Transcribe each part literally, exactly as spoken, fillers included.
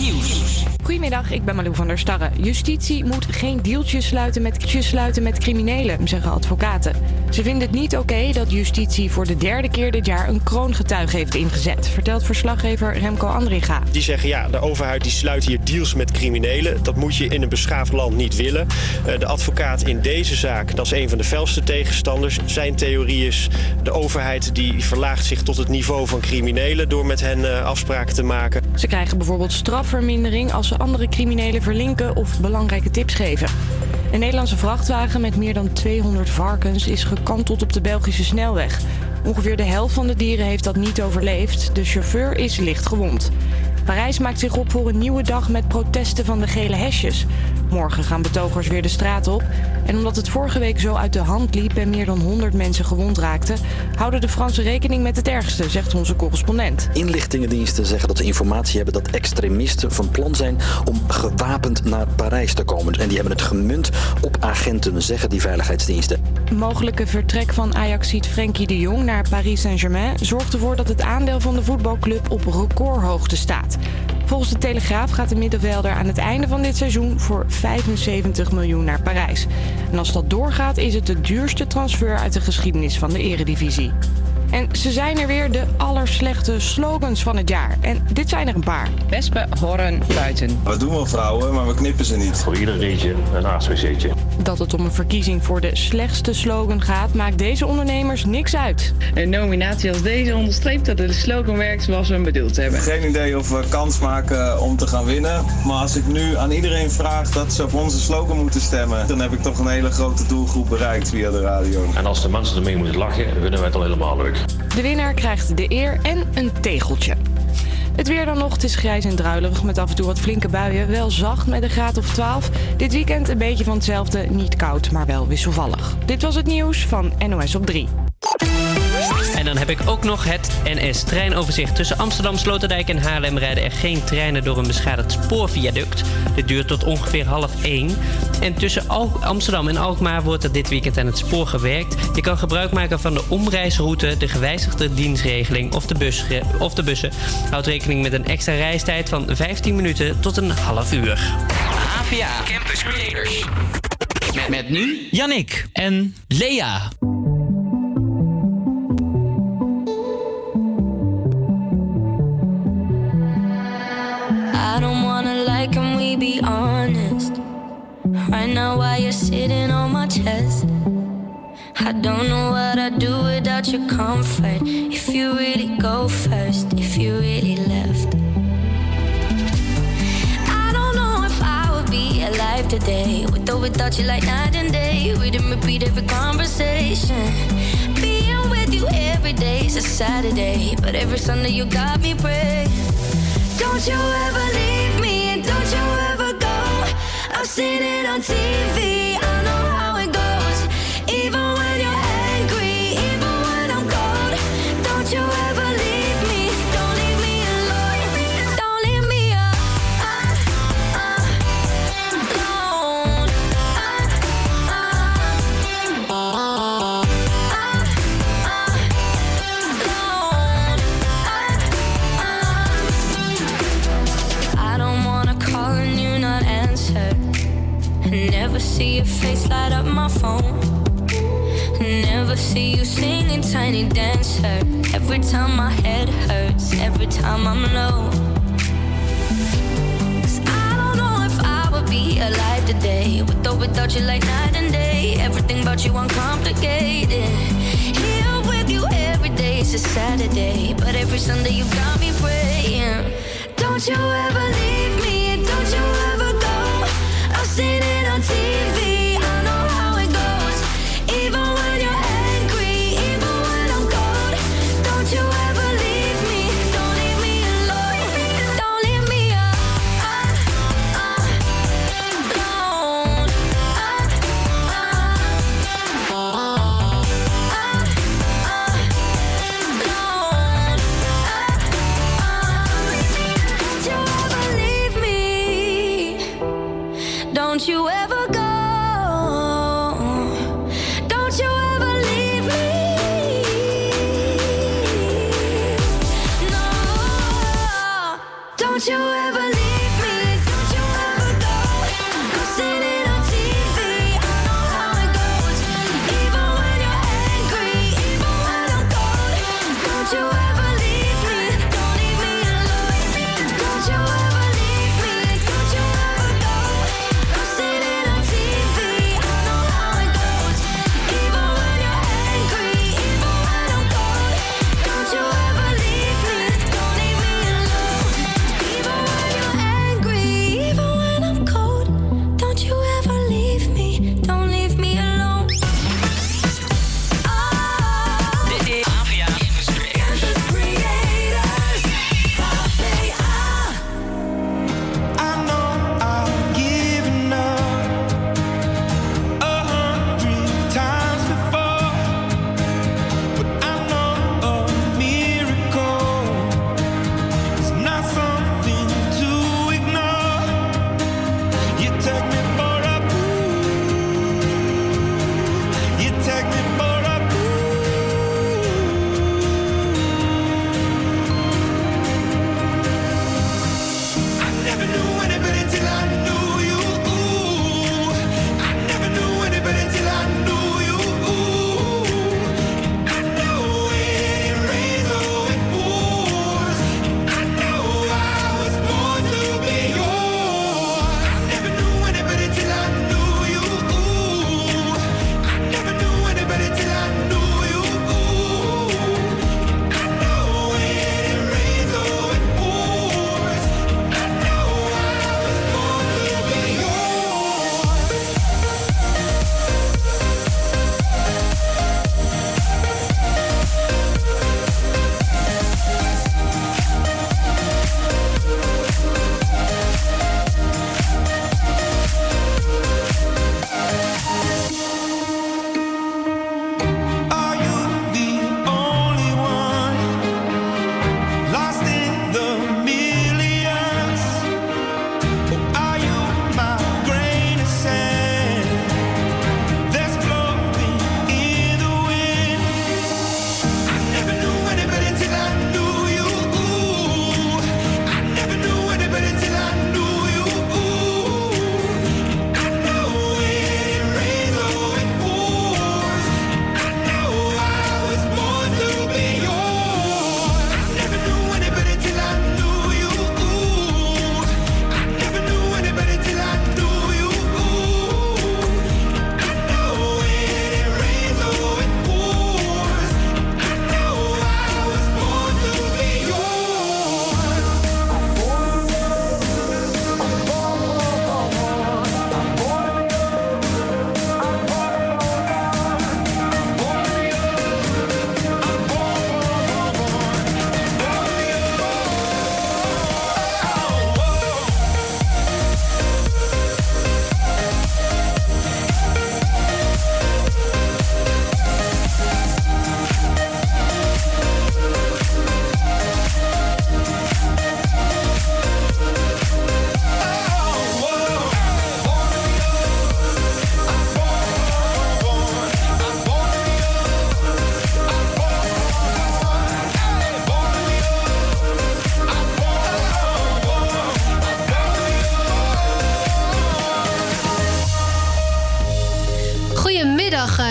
Nieuws. Goedemiddag, ik ben Malou van der Starre. Justitie moet geen dealtjes sluiten met, sluiten met criminelen, zeggen advocaten. Ze vinden het niet oké okay dat justitie voor de derde keer dit jaar een kroongetuige heeft ingezet, vertelt verslaggever Remco Andringa. Die zeggen ja, de overheid die sluit hier deals met criminelen. Dat moet je in een beschaafd land niet willen. De advocaat in deze zaak, dat is een van de felste tegenstanders. Zijn theorie is de overheid die verlaagt zich tot het niveau van criminelen door met hen afspraken te maken. Ze krijgen bijvoorbeeld strafvermindering als ze andere criminelen verlinken of belangrijke tips geven. Een Nederlandse vrachtwagen met meer dan tweehonderd varkens is gekanteld op de Belgische snelweg. Ongeveer de helft van de dieren heeft dat niet overleefd. De chauffeur is licht gewond. Parijs maakt zich op voor een nieuwe dag met protesten van de gele hesjes. Morgen gaan betogers weer de straat op. En omdat het vorige week zo uit de hand liep en meer dan honderd mensen gewond raakten, houden de Fransen rekening met het ergste, zegt onze correspondent. Inlichtingendiensten zeggen dat ze informatie hebben dat extremisten van plan zijn om gewapend naar Parijs te komen. En die hebben het gemunt op agenten, zeggen die veiligheidsdiensten. Mogelijke vertrek van Ajaxiet Frenkie de Jong naar Paris Saint-Germain zorgt ervoor dat het aandeel van de voetbalclub op recordhoogte staat. Volgens de Telegraaf gaat de middenvelder aan het einde van dit seizoen voor vijfenzeventig miljoen naar Parijs. En als dat doorgaat is het de duurste transfer uit de geschiedenis van de Eredivisie. En ze zijn er weer, de allerslechte slogans van het jaar. En dit zijn er een paar. Wespen, horren, buiten. We doen wel vrouwen, maar we knippen ze niet. Voor ieder rietje een A twee C'tje. Dat het om een verkiezing voor de slechtste slogan gaat, maakt deze ondernemers niks uit. Een nominatie als deze onderstreept dat de slogan werkt zoals we hem bedoeld hebben. Geen idee of we kans maken om te gaan winnen. Maar als ik nu aan iedereen vraag dat ze op onze slogan moeten stemmen, dan heb ik toch een hele grote doelgroep bereikt via de radio. En als de mensen ermee moeten lachen, winnen we het al helemaal leuk. De winnaar krijgt de eer en een tegeltje. Het weer dan nog, het is grijs en druilerig met af en toe wat flinke buien. Wel zacht met een graad of twaalf. Dit weekend een beetje van hetzelfde. Niet koud, maar wel wisselvallig. Dit was het nieuws van N O S op drie. En dan heb ik ook nog het N S-treinoverzicht. Tussen Amsterdam, Sloterdijk en Haarlem rijden er geen treinen door een beschadigd spoorviaduct. Dit duurt tot ongeveer half één. En tussen Al- Amsterdam en Alkmaar wordt er dit weekend aan het spoor gewerkt. Je kan gebruik maken van de omreisroute, de gewijzigde dienstregeling of de, busre- of de bussen. Houd rekening met een extra reistijd van vijftien minuten tot een half uur. HvA Campus Creators. Met, met nu Jannik en Lea. I don't wanna lie, can we be honest? Right now while you're sitting on my chest, I don't know what I'd do without your comfort. If you really go first, if you really left, I don't know if I would be alive today. With or without you like night and day. We didn't repeat every conversation. Being with you every day's a Saturday, but every Sunday you got me praying. Don't you ever leave me and don't you ever go. I've seen it on T V, I know how it goes. Even when you're angry, even when I'm cold. Don't you ever leave me, don't leave me alone. Don't leave me alone. Never see your face light up my phone. Never see you singing Tiny Dancer. Every time my head hurts, every time I'm low. Cause I don't know if I would be alive today. With or without you like night and day. Everything about you uncomplicated. Here with you every day is a Saturday, but every Sunday you got me praying. Don't you ever leave me, don't you ever go. I've seen it on T V. Don't you ever go.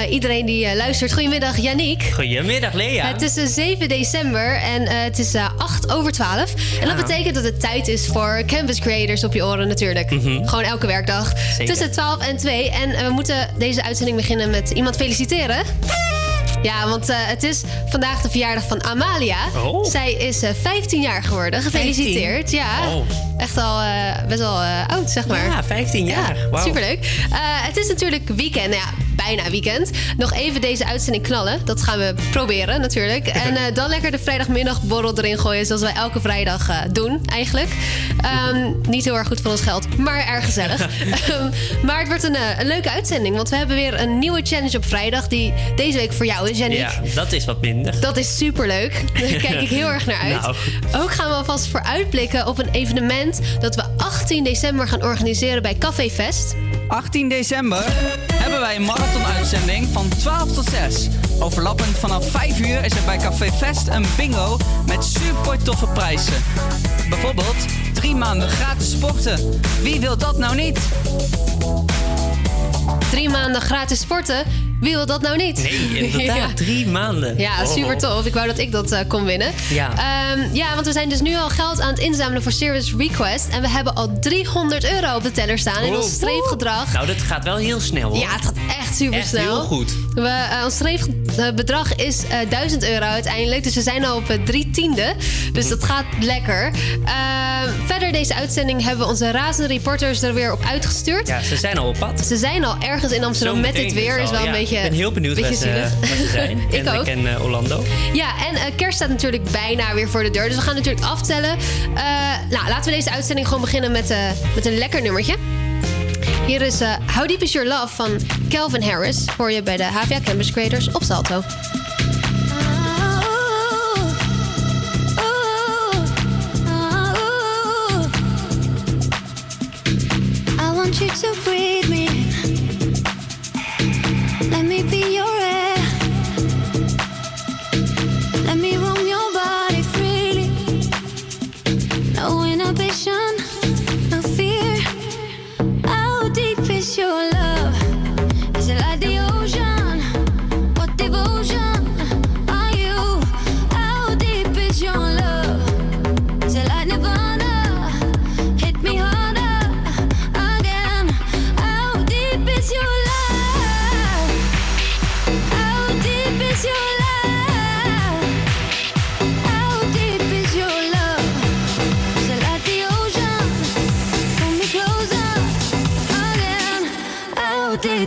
Iedereen die uh, luistert. Goedemiddag, Jannik. Goedemiddag, Lea. Uh, het is uh, zeven december en uh, het is uh, acht over twaalf. Ja. En dat betekent dat het tijd is voor Campus Creators op je oren natuurlijk. Mm-hmm. Gewoon elke werkdag. Zeker. Tussen twaalf en twee. En uh, we moeten deze uitzending beginnen met iemand feliciteren. Ja, want uh, het is vandaag de verjaardag van Amalia. Oh. Zij is uh, vijftien jaar geworden. Gefeliciteerd. vijftien? Ja. Oh. Echt al uh, best wel uh, oud, zeg maar. Ja, vijftien jaar. Ja, wow. Superleuk. Uh, het is natuurlijk weekend. Ja. Bijna weekend. Nog even deze uitzending knallen. Dat gaan we proberen natuurlijk. En uh, dan lekker de vrijdagmiddagborrel erin gooien. Zoals wij elke vrijdag uh, doen eigenlijk. Um, niet heel erg goed van ons geld. Maar erg gezellig. um, maar het wordt een, uh, een leuke uitzending. Want we hebben weer een nieuwe challenge op vrijdag. Die deze week voor jou is, Jannik. Ja, dat is wat minder. Dat is superleuk. Daar kijk ik heel erg naar uit. Nou. Ook gaan we alvast vooruitblikken op een evenement. Dat we achttien december gaan organiseren bij Café Fest. achttien december hebben wij een marathon-uitzending van twaalf tot zes. Overlappend vanaf vijf uur is er bij Café Fest een bingo met super toffe prijzen. Bijvoorbeeld drie maanden gratis sporten. Wie wil dat nou niet? Drie maanden gratis sporten? Wie wil dat nou niet? Nee, inderdaad. Ja. Drie maanden. Ja, super tof. Ik wou dat ik dat uh, kon winnen. Ja. Um, ja, want we zijn dus nu al geld aan het inzamelen voor Service Request. En we hebben al driehonderd euro op de teller staan in ons streefgedrag. Nou, dat gaat wel heel snel, hoor. Ja, het gaat echt super echt snel. Echt heel goed. We, uh, ons streefbedrag is uh, duizend euro uiteindelijk. Dus we zijn al op uh, drie tiende. Dus dat gaat lekker. Uh, verder deze uitzending hebben we onze razende reporters er weer op uitgestuurd. Ja, ze zijn al op pad. Ze zijn al ergens in Amsterdam met dit weer. Is wel ja, een beetje, ik ben heel benieuwd waar ze, uh, waar ze zijn. ik ook. En uh, Orlando. Ja, en uh, kerst staat natuurlijk bijna weer voor de deur. Dus we gaan natuurlijk aftellen. Uh, nou, laten we deze uitzending gewoon beginnen met, uh, met een lekker nummertje. Hier is uh, How Deep Is Your Love van Calvin Harris. Hoor je bij de H V A Campus Creators op Salto. You to breathe me, let me be your air, let me roam your body freely, no inhibition, no fear, how deep is your love, is it like the ocean, what devotion are you, how deep is your love, is it like nirvana, hit me hard.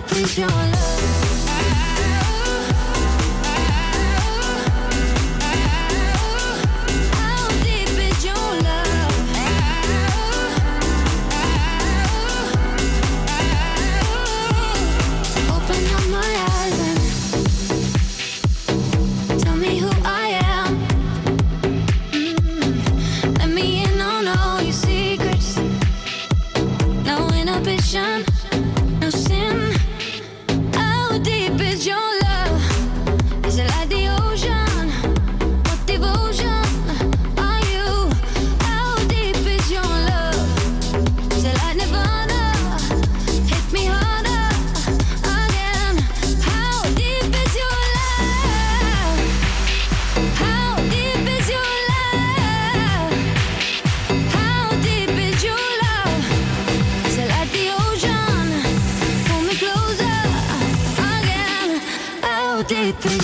Is your love. How deep is your love? Open up my eyes and tell me who I am. Mm-hmm. Let me in on all your secrets. No inhibition, no sin.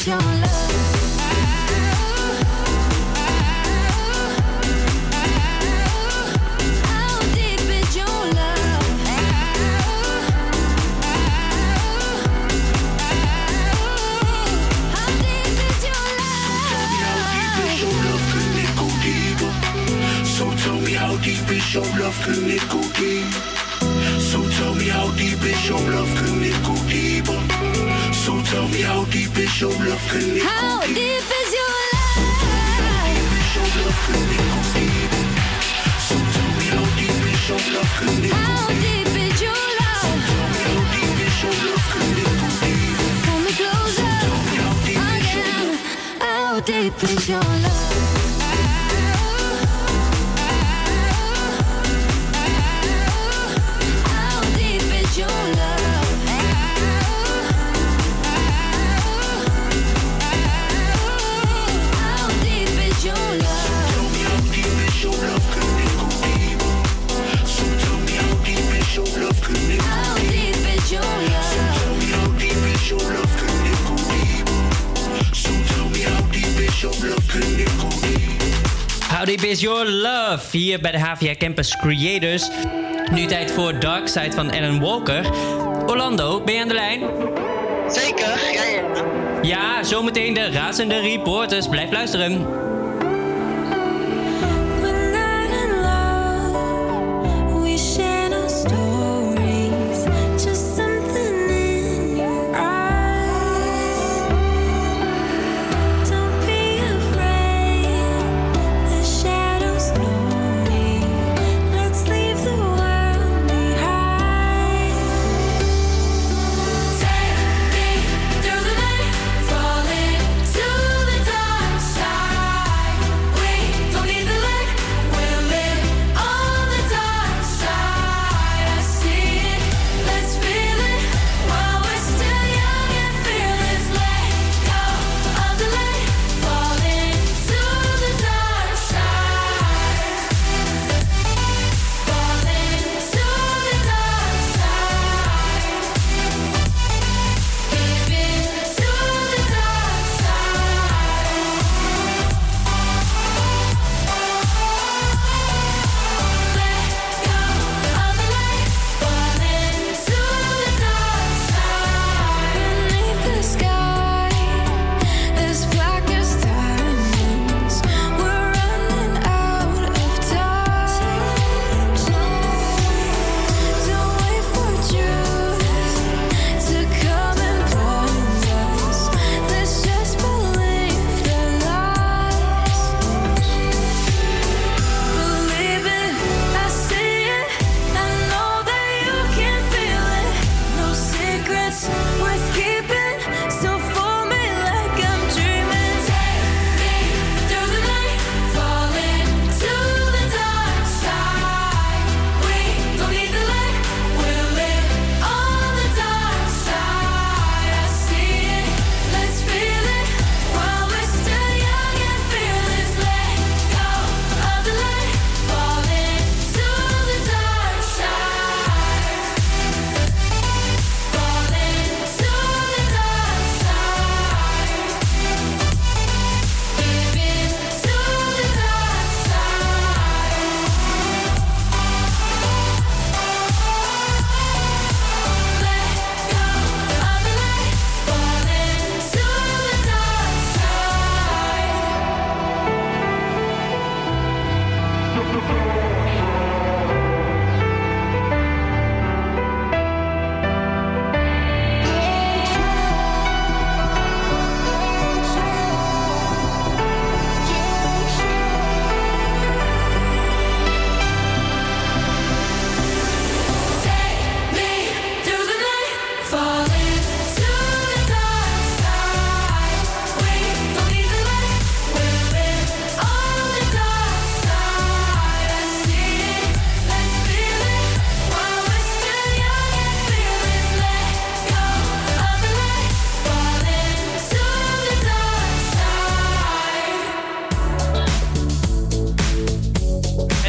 Your love. Hier bij de H V A Campus Creators. Nu tijd voor Dark Side van Alan Walker. Orlando, ben je aan de lijn? Zeker, ja. Ja, ja zometeen de razende reporters. Blijf luisteren.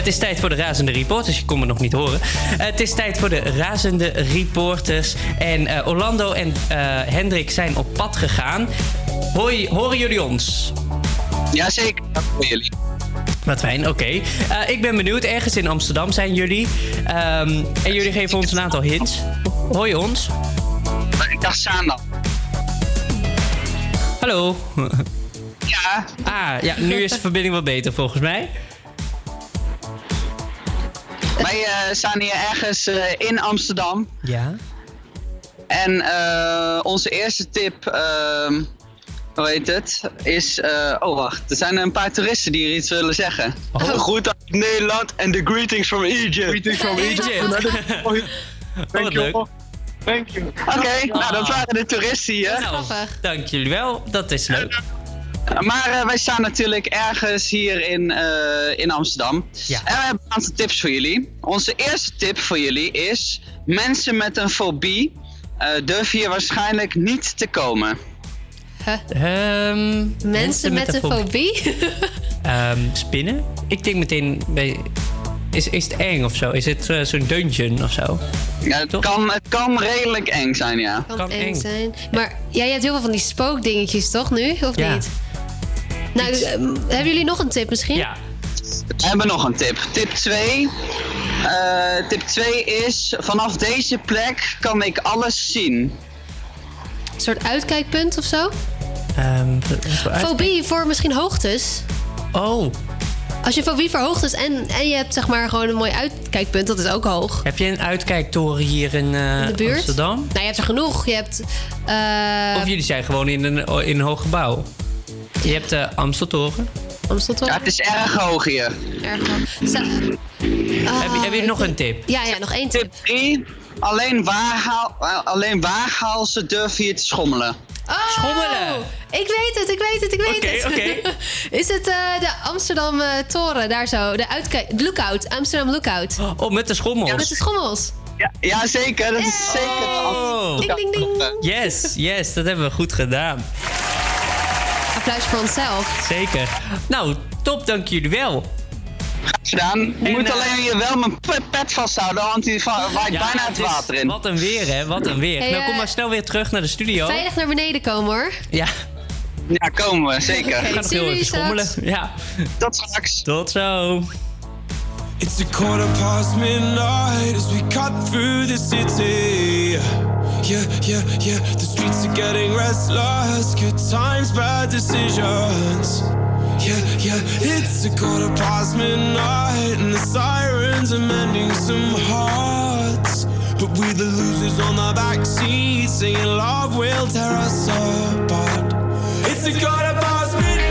Het is tijd voor de razende reporters. Je kon me nog niet horen. Uh, het is tijd voor de razende reporters. En uh, Orlando en uh, Hendrik zijn op pad gegaan. Hoi, horen jullie ons? Jazeker, dank voor jullie. Wat fijn, oké. Okay. Uh, ik ben benieuwd, ergens in Amsterdam zijn jullie. Um, en jullie geven ons een aantal hints. Hoi ons. Ik dacht Saandam. Hallo. Ja. Ah, ja, nu is de verbinding wat beter volgens mij. Wij uh, staan hier ergens uh, in Amsterdam. Ja. En uh, onze eerste tip, uh, hoe heet het, is... Uh, oh, wacht. Er zijn een paar toeristen die hier iets willen zeggen. Oh. De groeten uit Nederland en de greetings from Egypt. Greetings from Egypt. Thank you. Thank you. Oké, okay, oh. Nou, dat waren de toeristen hier. Nou, dank jullie wel. Dat is leuk. Maar uh, wij staan natuurlijk ergens hier in, uh, in Amsterdam. Ja. En we hebben een aantal tips voor jullie. Onze eerste tip voor jullie is... mensen met een fobie uh, durven hier waarschijnlijk niet te komen. Huh? Um, mensen, mensen met, met een fobie? fobie? um, spinnen? Ik denk meteen... bij... Is, is het eng of zo? Is het uh, zo'n dungeon of zo? Ja, het kan, het kan redelijk eng zijn, ja. Het kan eng, eng zijn. Maar ja, je hebt heel veel van die spookdingetjes, toch, nu? Of ja. niet? Nou, dus, uh, hebben jullie nog een tip misschien? Ja. We hebben nog een tip. Tip twee. Uh, tip twee is, vanaf deze plek kan ik alles zien. Een soort uitkijkpunt of zo? Um, Fobie voor misschien hoogtes. Oh, als je fobie voor hoogtes en, en je hebt zeg maar gewoon een mooi uitkijkpunt, dat is ook hoog. Heb je een uitkijktoren hier in, uh, in de buurt? Amsterdam? Nou, je hebt er genoeg. Je hebt, uh... Of jullie zijn gewoon in een, in een hoog gebouw. Je hebt de uh, Amsteltoren. Amsteltoren? Ja, het is erg hoog hier. Erg hoog. Sta- oh, heb, heb je nog een tip? Ja, ja, nog één tip. Tip drie, alleen, waaghaal, alleen waaghalzen durven hier te schommelen. Oh, schommelen. Ik weet het, ik weet het, ik weet okay, het. Okay. Is het uh, de Amsterdam uh, Toren, daar zo? De uitkijk, Lookout, Amsterdam Lookout. Oh, met de schommels. Ja, met de schommels. Ja, ja zeker, dat is yeah. zeker. Oh. Ding, ding, ding. Yes, yes, dat hebben we goed gedaan. Applaus voor onszelf. Zeker. Nou, top, dank jullie wel. Graag gedaan. Je en, moet uh, alleen hier wel mijn pet vasthouden, want die waait ja, bijna het water in. Wat een weer, hè? Wat een weer. Hey, nou, kom maar snel weer terug naar de studio. Veilig naar beneden komen, hoor. Ja. Ja, komen we, zeker. Okay, we gaan nog heel even schommelen. Ja. Tot straks. Tot zo. It's the quarter past midnight as we cut through the city. Yeah, yeah, yeah. The streets are getting restless. Good times, bad decisions. Yeah, yeah, it's a quarter past midnight and the sirens are mending some hearts. But we're the losers on the backseat, saying love will tear us apart. It's a quarter past midnight.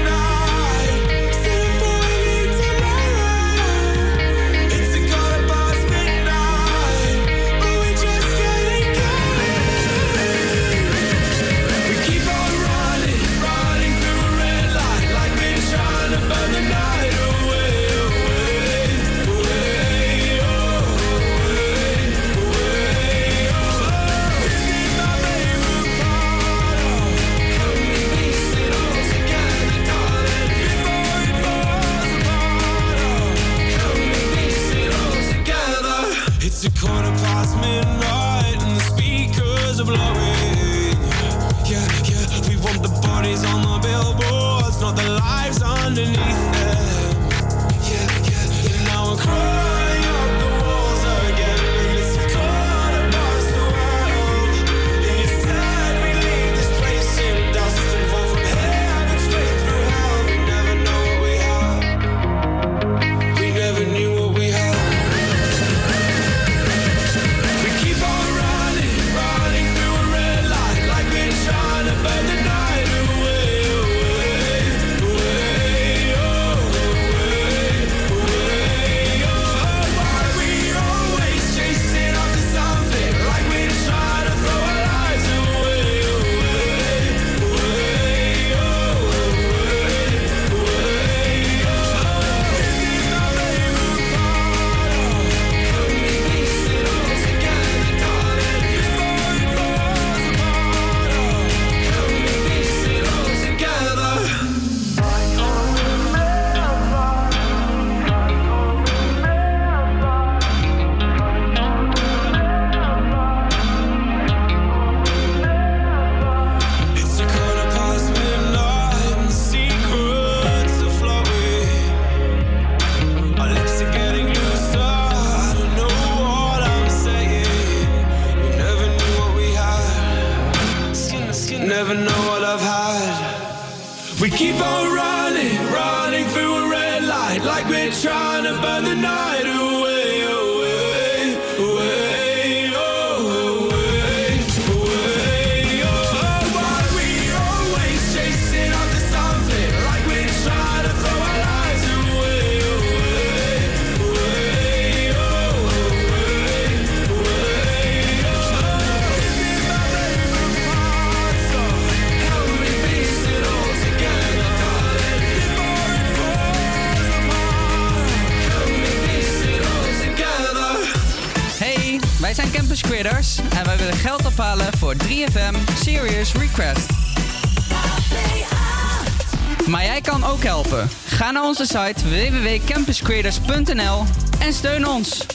like we're trying to burn the night away, away, away. Wij zijn Campus Creators en wij willen geld ophalen voor drie F M Serious Request. Maar jij kan ook helpen. Ga naar onze site w w w punt campus creators punt n l en steun ons.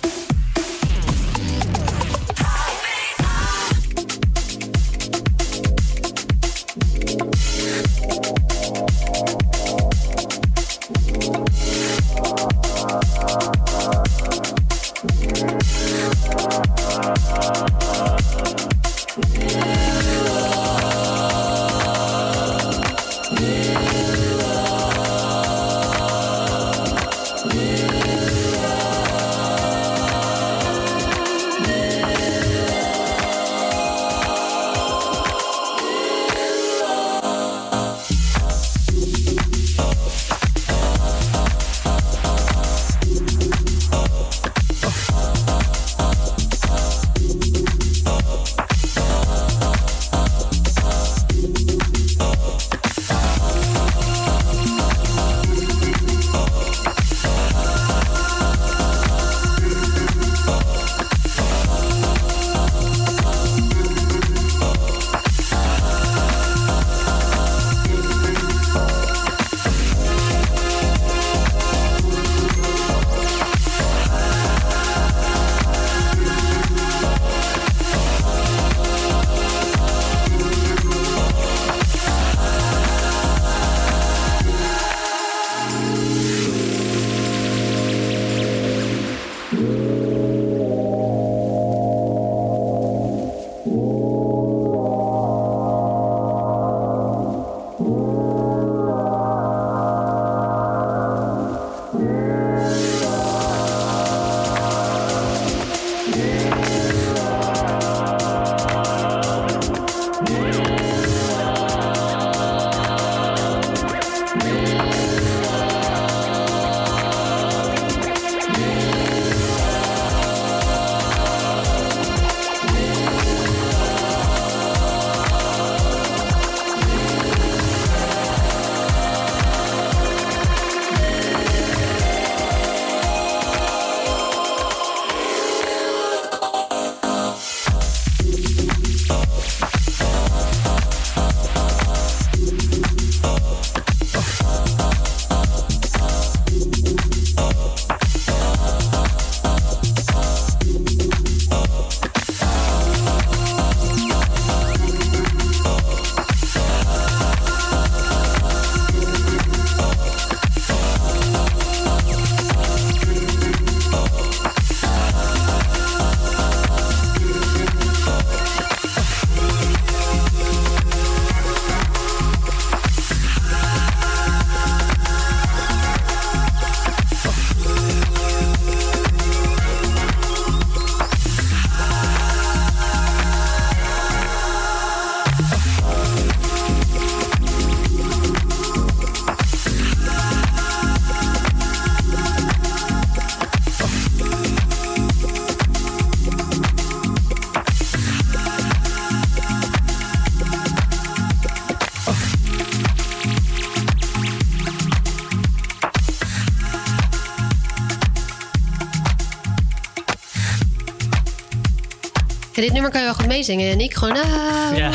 En dit nummer kan je wel goed meezingen, Jannik. Gewoon, nou, ja.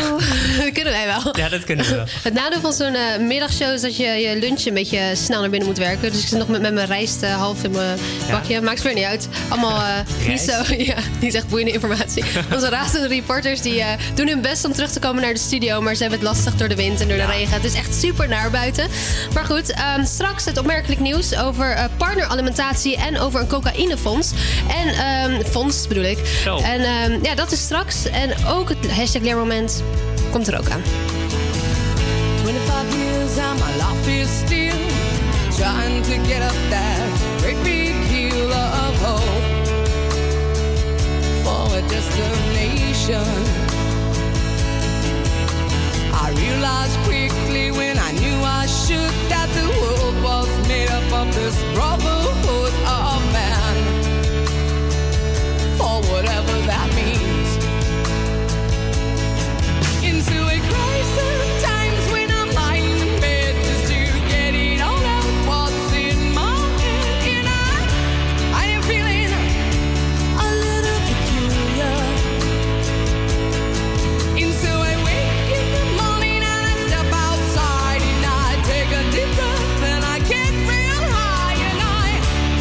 Dat kunnen wij wel. Ja, dat kunnen we wel. Het nadeel van zo'n uh, middagshow is dat je je lunch een beetje snel naar binnen moet werken. Dus ik zit nog met, met mijn rijst uh, half in mijn ja. bakje. Maakt het weer niet uit. Allemaal uh, niet zo, ja, niet echt boeiende informatie. Onze razende reporters die uh, doen hun best om terug te komen naar de studio. Maar ze hebben het lastig door de wind en door de ja. regen. Het is echt super naar buiten. Maar goed, um, straks het opmerkelijk nieuws over uh, partneralimentatie en over een cocaïnefonds. En, um, fonds bedoel ik. Zo. En um, ja, dat dus straks en ook het hashtag leermoment komt er ook aan. twenty-five years and my life is still trying to get up that great big hill of hope for a destination. I realized quickly when I knew I should that the world was made up of this brotherhood of man, for whatever that means. Into a crisis times when I'm lying in bed just to get it all out what's in my head. And I, I am feeling a little peculiar. And so I wake in the morning and I step outside and I take a deep breath and I get real high and I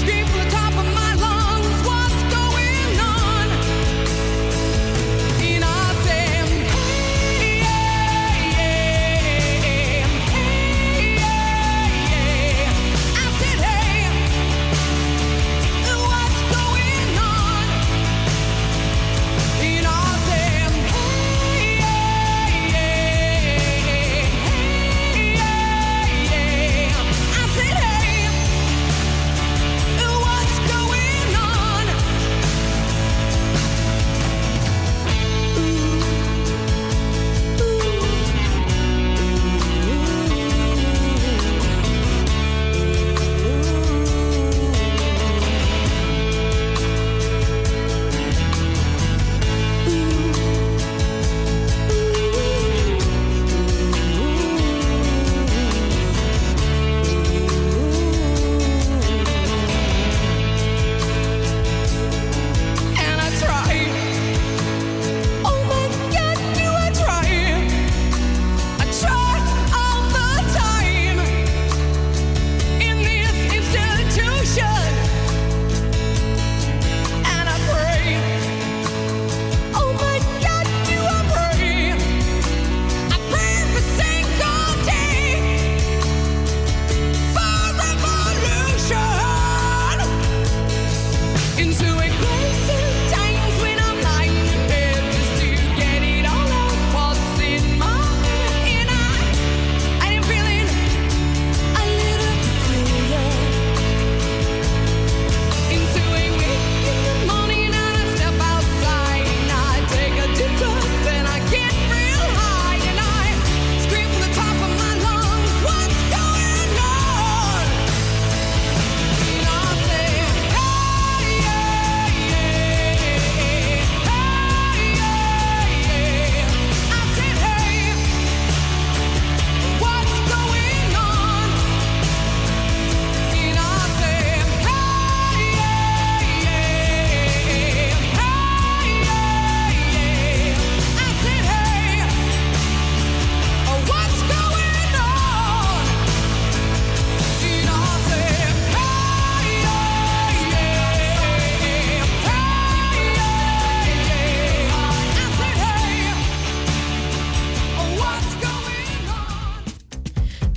scream from the top of my lungs, what's going on? And I say, hey, yeah, yeah, hey, yeah, yeah. I said, hey, what's going on? And I said, hey, yeah, yeah, hey, yeah, yeah. I said, hey, what's going on? And I try. Oh my God, do I try? I try all the time. In this institution. And I pray. Oh my God, do I pray? I pray every single day for revolution. Into a crisis times when I'm lying in bed just to get it all out what's in my head. And I, I am feeling a little peculiar. Into a wake in the morning and I step outside and I take a deep breath and I get real high and I scream from the top of my lungs, what's going on? And I say, hey, yeah, yeah, hey, yeah, yeah. I said, hey, what's going on? And I said, hey, yeah, yeah, hey, yeah, yeah. I said, hey, what's going on? And I said, hey, yeah, yeah, hey, yeah, yeah. I said, hey, what's going on?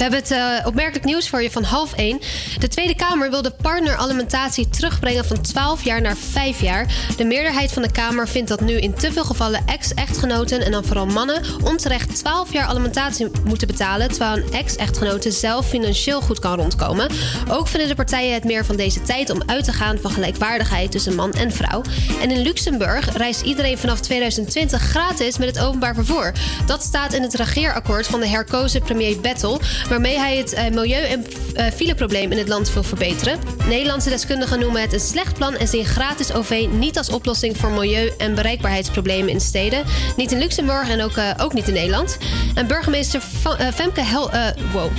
We hebben het eh, opmerkelijk nieuws voor je van half één. De Tweede Kamer wil de partneralimentatie terugbrengen van twaalf jaar naar vijf jaar. De meerderheid van de Kamer vindt dat nu in te veel gevallen ex-echtgenoten en dan vooral mannen onterecht twaalf jaar alimentatie moeten betalen, terwijl een ex-echtgenote zelf financieel goed kan rondkomen. Ook vinden de partijen het meer van deze tijd om uit te gaan van gelijkwaardigheid tussen man en vrouw. En in Luxemburg reist iedereen vanaf tweeduizend twintig gratis met het openbaar vervoer. Dat staat in het regeerakkoord van de herkozen premier Bettel, waarmee hij het eh, milieu- en eh, fileprobleem in het land wil verbeteren. Nederlandse deskundigen noemen het een slecht plan en zien gratis O V niet als oplossing voor milieu- en bereikbaarheidsproblemen in steden. Niet in Luxemburg en ook, eh, ook niet in Nederland. En burgemeester Fa- eh, Femke Hel... eh, wow.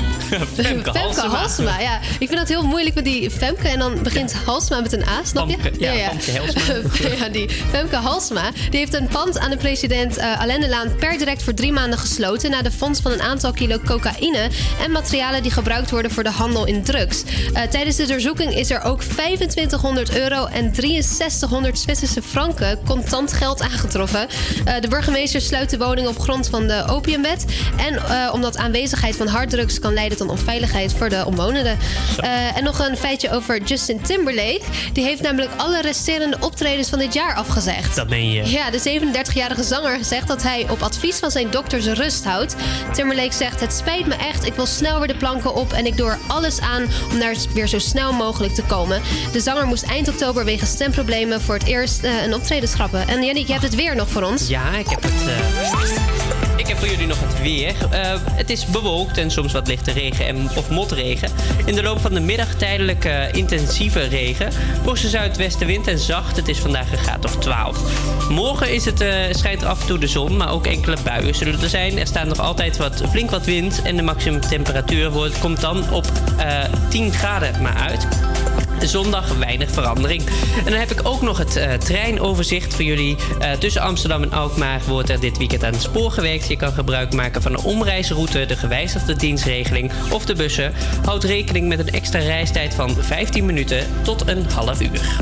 Femke Halsema. Halsema, ja. Ik vind dat heel moeilijk met die Femke en dan begint Halsema met een A, snap je? Famke- ja, Famke Halsema. Ja, die Femke Halsema, die heeft een pand aan de president eh, Allendelaan per direct voor drie maanden gesloten na de vondst van een aantal kilo cocaïne en materialen die gebruikt worden voor de handel in drugs. Uh, tijdens de doorzoeking is er ook vijfentwintighonderd euro en zesduizend driehonderd Zwitserse franken contant geld aangetroffen. Uh, de burgemeester sluit de woning op grond van de opiumwet en uh, omdat aanwezigheid van harddrugs kan leiden tot onveiligheid voor de omwonenden. Uh, en nog een feitje over Justin Timberlake. Die heeft namelijk alle resterende optredens van dit jaar afgezegd. Dat ben je. Ja, de zevenendertigjarige zanger zegt dat hij op advies van zijn dokters rust houdt. Timberlake zegt, het spijt me echt, ik wil snel weer de planken op en ik doe er alles aan om daar weer zo snel mogelijk te komen. De zanger moest eind oktober wegens stemproblemen voor het eerst uh, een optreden schrappen. En Jannik, je hebt het weer nog voor ons. Ja, ik heb het... Uh... Ik heb voor jullie nog het weer. Uh, het is bewolkt en soms wat lichte regen en, of motregen. In de loop van de middag tijdelijk uh, intensieve regen. Kosten zuidwestenwind en zacht. Het is vandaag een graad of twaalf. Morgen is het, uh, schijnt af en toe de zon, maar ook enkele buien zullen er zijn. Er staat nog altijd wat, flink wat wind en de maximumtemperatuur wordt, komt dan op uh, tien graden maar uit. Zondag weinig verandering. En dan heb ik ook nog het uh, treinoverzicht voor jullie. Uh, tussen Amsterdam en Alkmaar wordt er dit weekend aan het spoor gewerkt. Je kan gebruik maken van de omreisroute, de gewijzigde dienstregeling of de bussen. Houd rekening met een extra reistijd van vijftien minuten tot een half uur.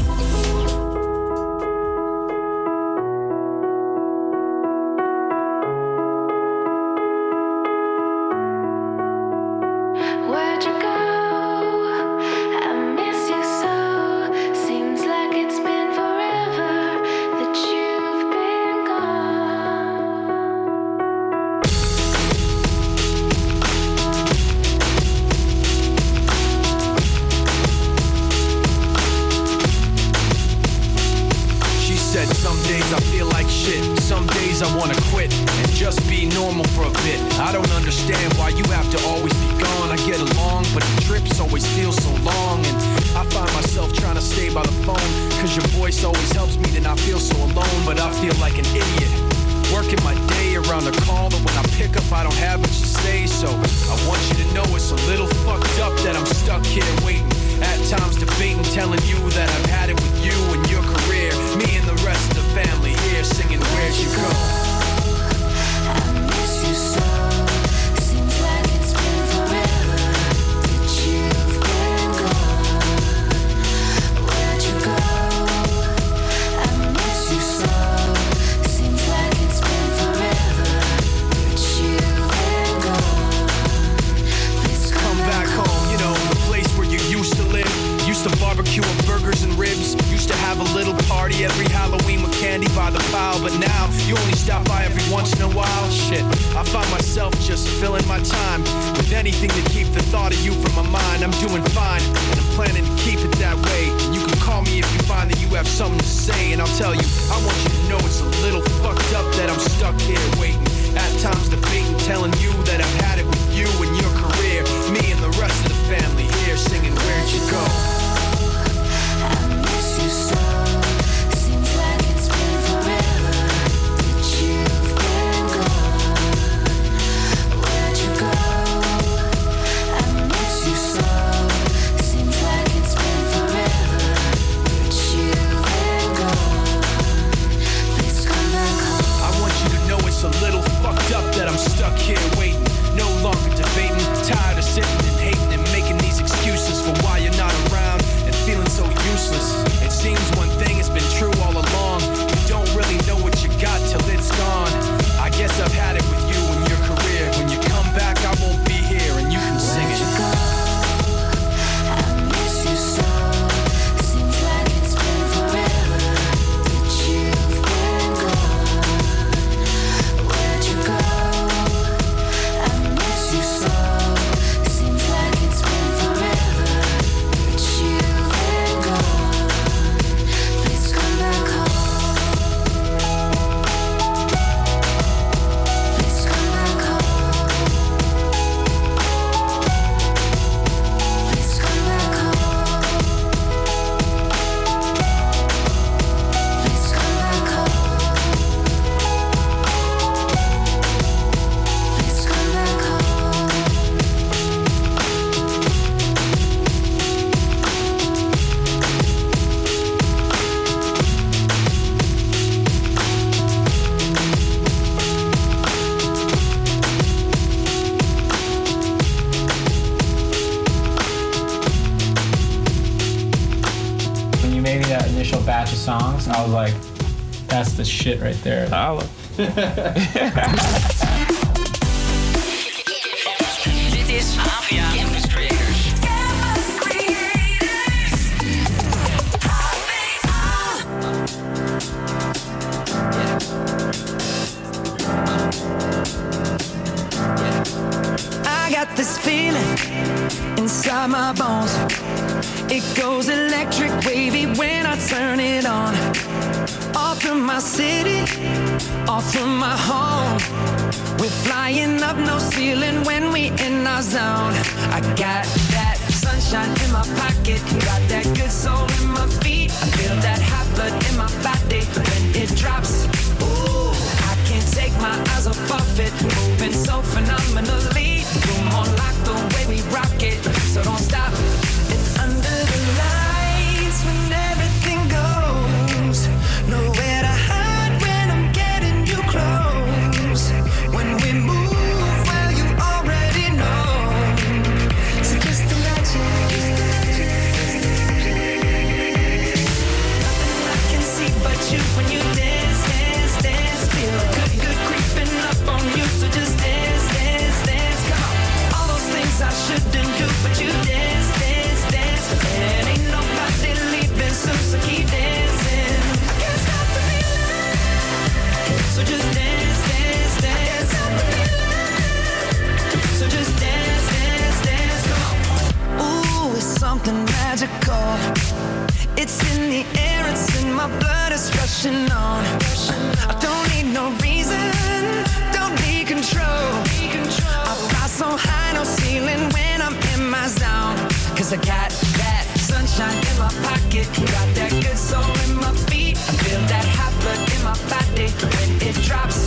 Songs and I was like, that's the shit right there. Wow. Dit is HvA Campus Creators. Campus Creators. I got this feeling inside my bones. It goes electric wavy when I turn it on. Off from my city, off from my home. We're flying up no ceiling when we in our zone. I got that sunshine in my pocket, got that good soul in my feet. I feel that hot blood in my body when it drops. Ooh, I can't take my eyes off of it, moving so phenomenally. Boom, unlock the way we rock it, so don't stop. It's under the lights when everything goes nowhere to hide when I'm getting you close. When we move, well you already know. So just imagine, nothing I can see but you when you dance, dance, dance. Feel good, good creeping up on you, so just dance, dance, dance. Come on, all those things I shouldn't do, but you dance, dance. And ain't nobody leaving soon, so keep dancing. I can't stop the feeling, so just dance, dance, dance. I can't stop the feeling, so just dance, dance, dance. Come on. Ooh, it's something magical. It's in the air, it's in my blood, it's rushing on. I don't need no reason, don't need control. I fly so high, no ceiling when I'm in my zone. 'Cause I got that sunshine in my pocket, got that good soul in my feet. I feel that hot blood in my body when it drops.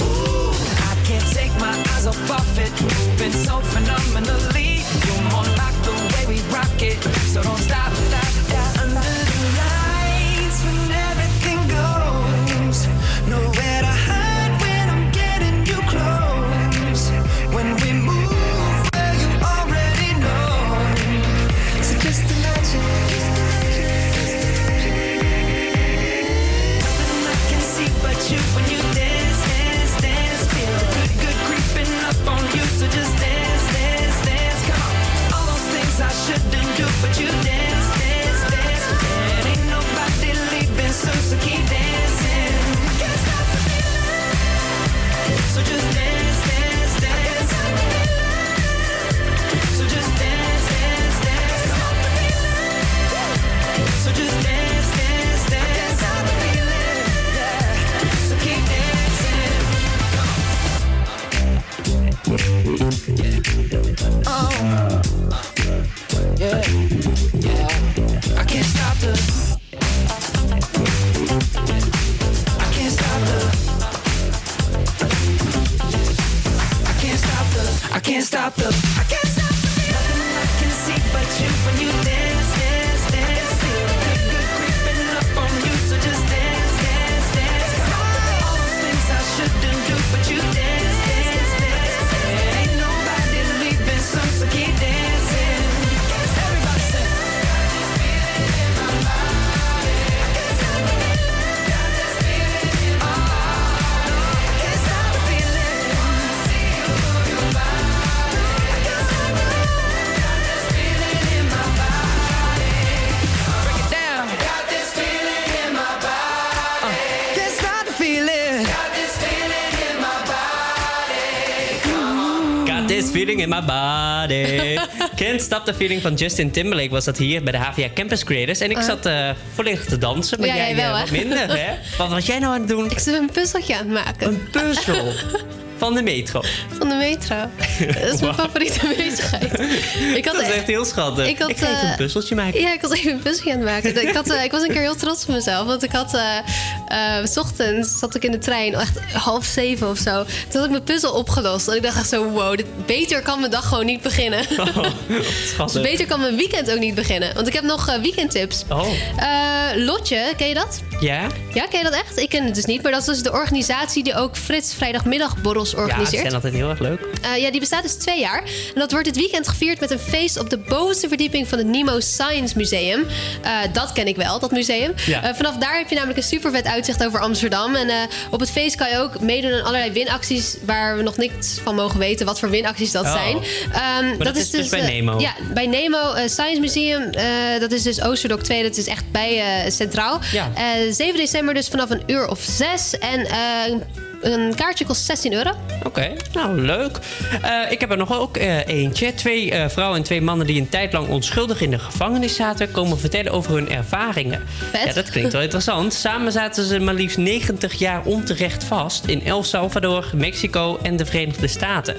Ooh, I can't take my eyes off of it, moving so phenomenally. You're more like the way we rock it, so don't stop. Stop, stop. Under the lights when everything goes nowhere to hide when I'm getting you close. When we move. You when you dance, dance, dance, feel good, good creeping up on you, so just dance, dance, dance. Come on, all those things I shouldn't do, but you dance, dance, dance. And ain't nobody leaving soon, so keep dancing. I can't stop the feeling, so just dance, dance, dance. I can't stop the feeling, so just dance, dance, dance. I can't stop the feeling, so just dance, dance, dance. I can't stop the feeling. Yeah. Oh. Yeah. Yeah. I can't stop the. I can't stop the. I can't stop the. I can't stop the. I can't stop the. Nothing I can see but you when you dance, dance, dance. Feel good, good creeping up on you, so just dance, dance, dance. All those things I shouldn't do, but you dance, dance, dance. So keep dancing. Everybody say, got this feeling in my body. I can't stop the feeling. Got this feeling in my body. I can't stop the feeling. Wanna see you move your body. I can't stop the feeling. Got this feeling in my body. Break it down. Got this feeling in my body. Uh, can't stop the feeling. Got this feeling in my body. Come on. Got this feeling in my body. Can't Stop the Feeling van Justin Timberlake was dat hier bij de H V A Campus Creators. En ik zat uh, volledig te dansen, maar ja, jij, jij wel, wat minder, hè? Wat was jij nou aan het doen? Ik zat een puzzeltje aan het maken. Een puzzel? Van de metro. Van de metro. Dat is mijn wow. favoriete bezigheid. Ik had, dat is echt heel schattig. Ik, had, ik ga even een puzzeltje maken. Ja, ik was even een puzzeltje aan het maken. Ik, had, ik was een keer heel trots op mezelf. Want ik had... Uh, uh, 's ochtends zat ik in de trein. Echt half zeven of zo. Toen had ik mijn puzzel opgelost. En ik dacht echt zo... Wow, dit, beter kan mijn dag gewoon niet beginnen. Oh, dus beter kan mijn weekend ook niet beginnen. Want ik heb nog uh, weekendtips. Oh. Uh, Lotje, ken je dat? Ja. Ja, ken je dat echt? Ik ken het dus niet. Maar dat is dus de organisatie die ook Frits vrijdagmiddagborrel organiseert. Ja, die zijn altijd heel erg leuk. Uh, ja, die bestaat dus twee jaar. En dat wordt dit weekend gevierd met een feest op de bovenste verdieping van het Nemo Science Museum. Uh, dat ken ik wel, dat museum. Ja. Uh, vanaf daar heb je namelijk een super vet uitzicht over Amsterdam. En uh, op het feest kan je ook meedoen aan allerlei winacties waar we nog niks van mogen weten wat voor winacties dat oh. zijn. Um, maar dat, dat is dus, dus bij Nemo. Uh, ja, bij Nemo uh, Science Museum. Uh, dat is dus Oosterdok twee. Dat is echt bij uh, Centraal. Ja. Uh, zeven december dus vanaf een uur of zes. En... Uh, Een kaartje kost zestien euro. Oké, okay, nou leuk. Uh, ik heb er nog ook uh, eentje. Twee uh, vrouwen en twee mannen die een tijd lang onschuldig in de gevangenis zaten, komen vertellen over hun ervaringen. Vet. Ja, dat klinkt wel interessant. Samen zaten ze maar liefst negentig jaar onterecht vast in El Salvador, Mexico en de Verenigde Staten.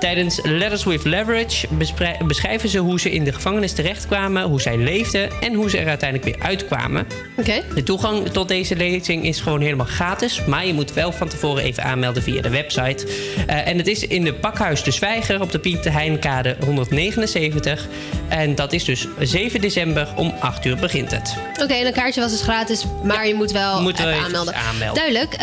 Tijdens Letters with Leverage bespre- beschrijven ze hoe ze in de gevangenis terechtkwamen, hoe zij leefden en hoe ze er uiteindelijk weer uitkwamen. Oké. Okay. De toegang tot deze lezing is gewoon helemaal gratis, maar je moet wel van tevoren even aanmelden via de website. Uh, en het is in de Pakhuis de Zwijger op de Piet Heinkade honderdnegenenzeventig. En dat is dus zeven december om acht uur begint het. Oké, okay, en een kaartje was dus gratis, maar ja, je moet wel moet even aanmelden. aanmelden. Duidelijk.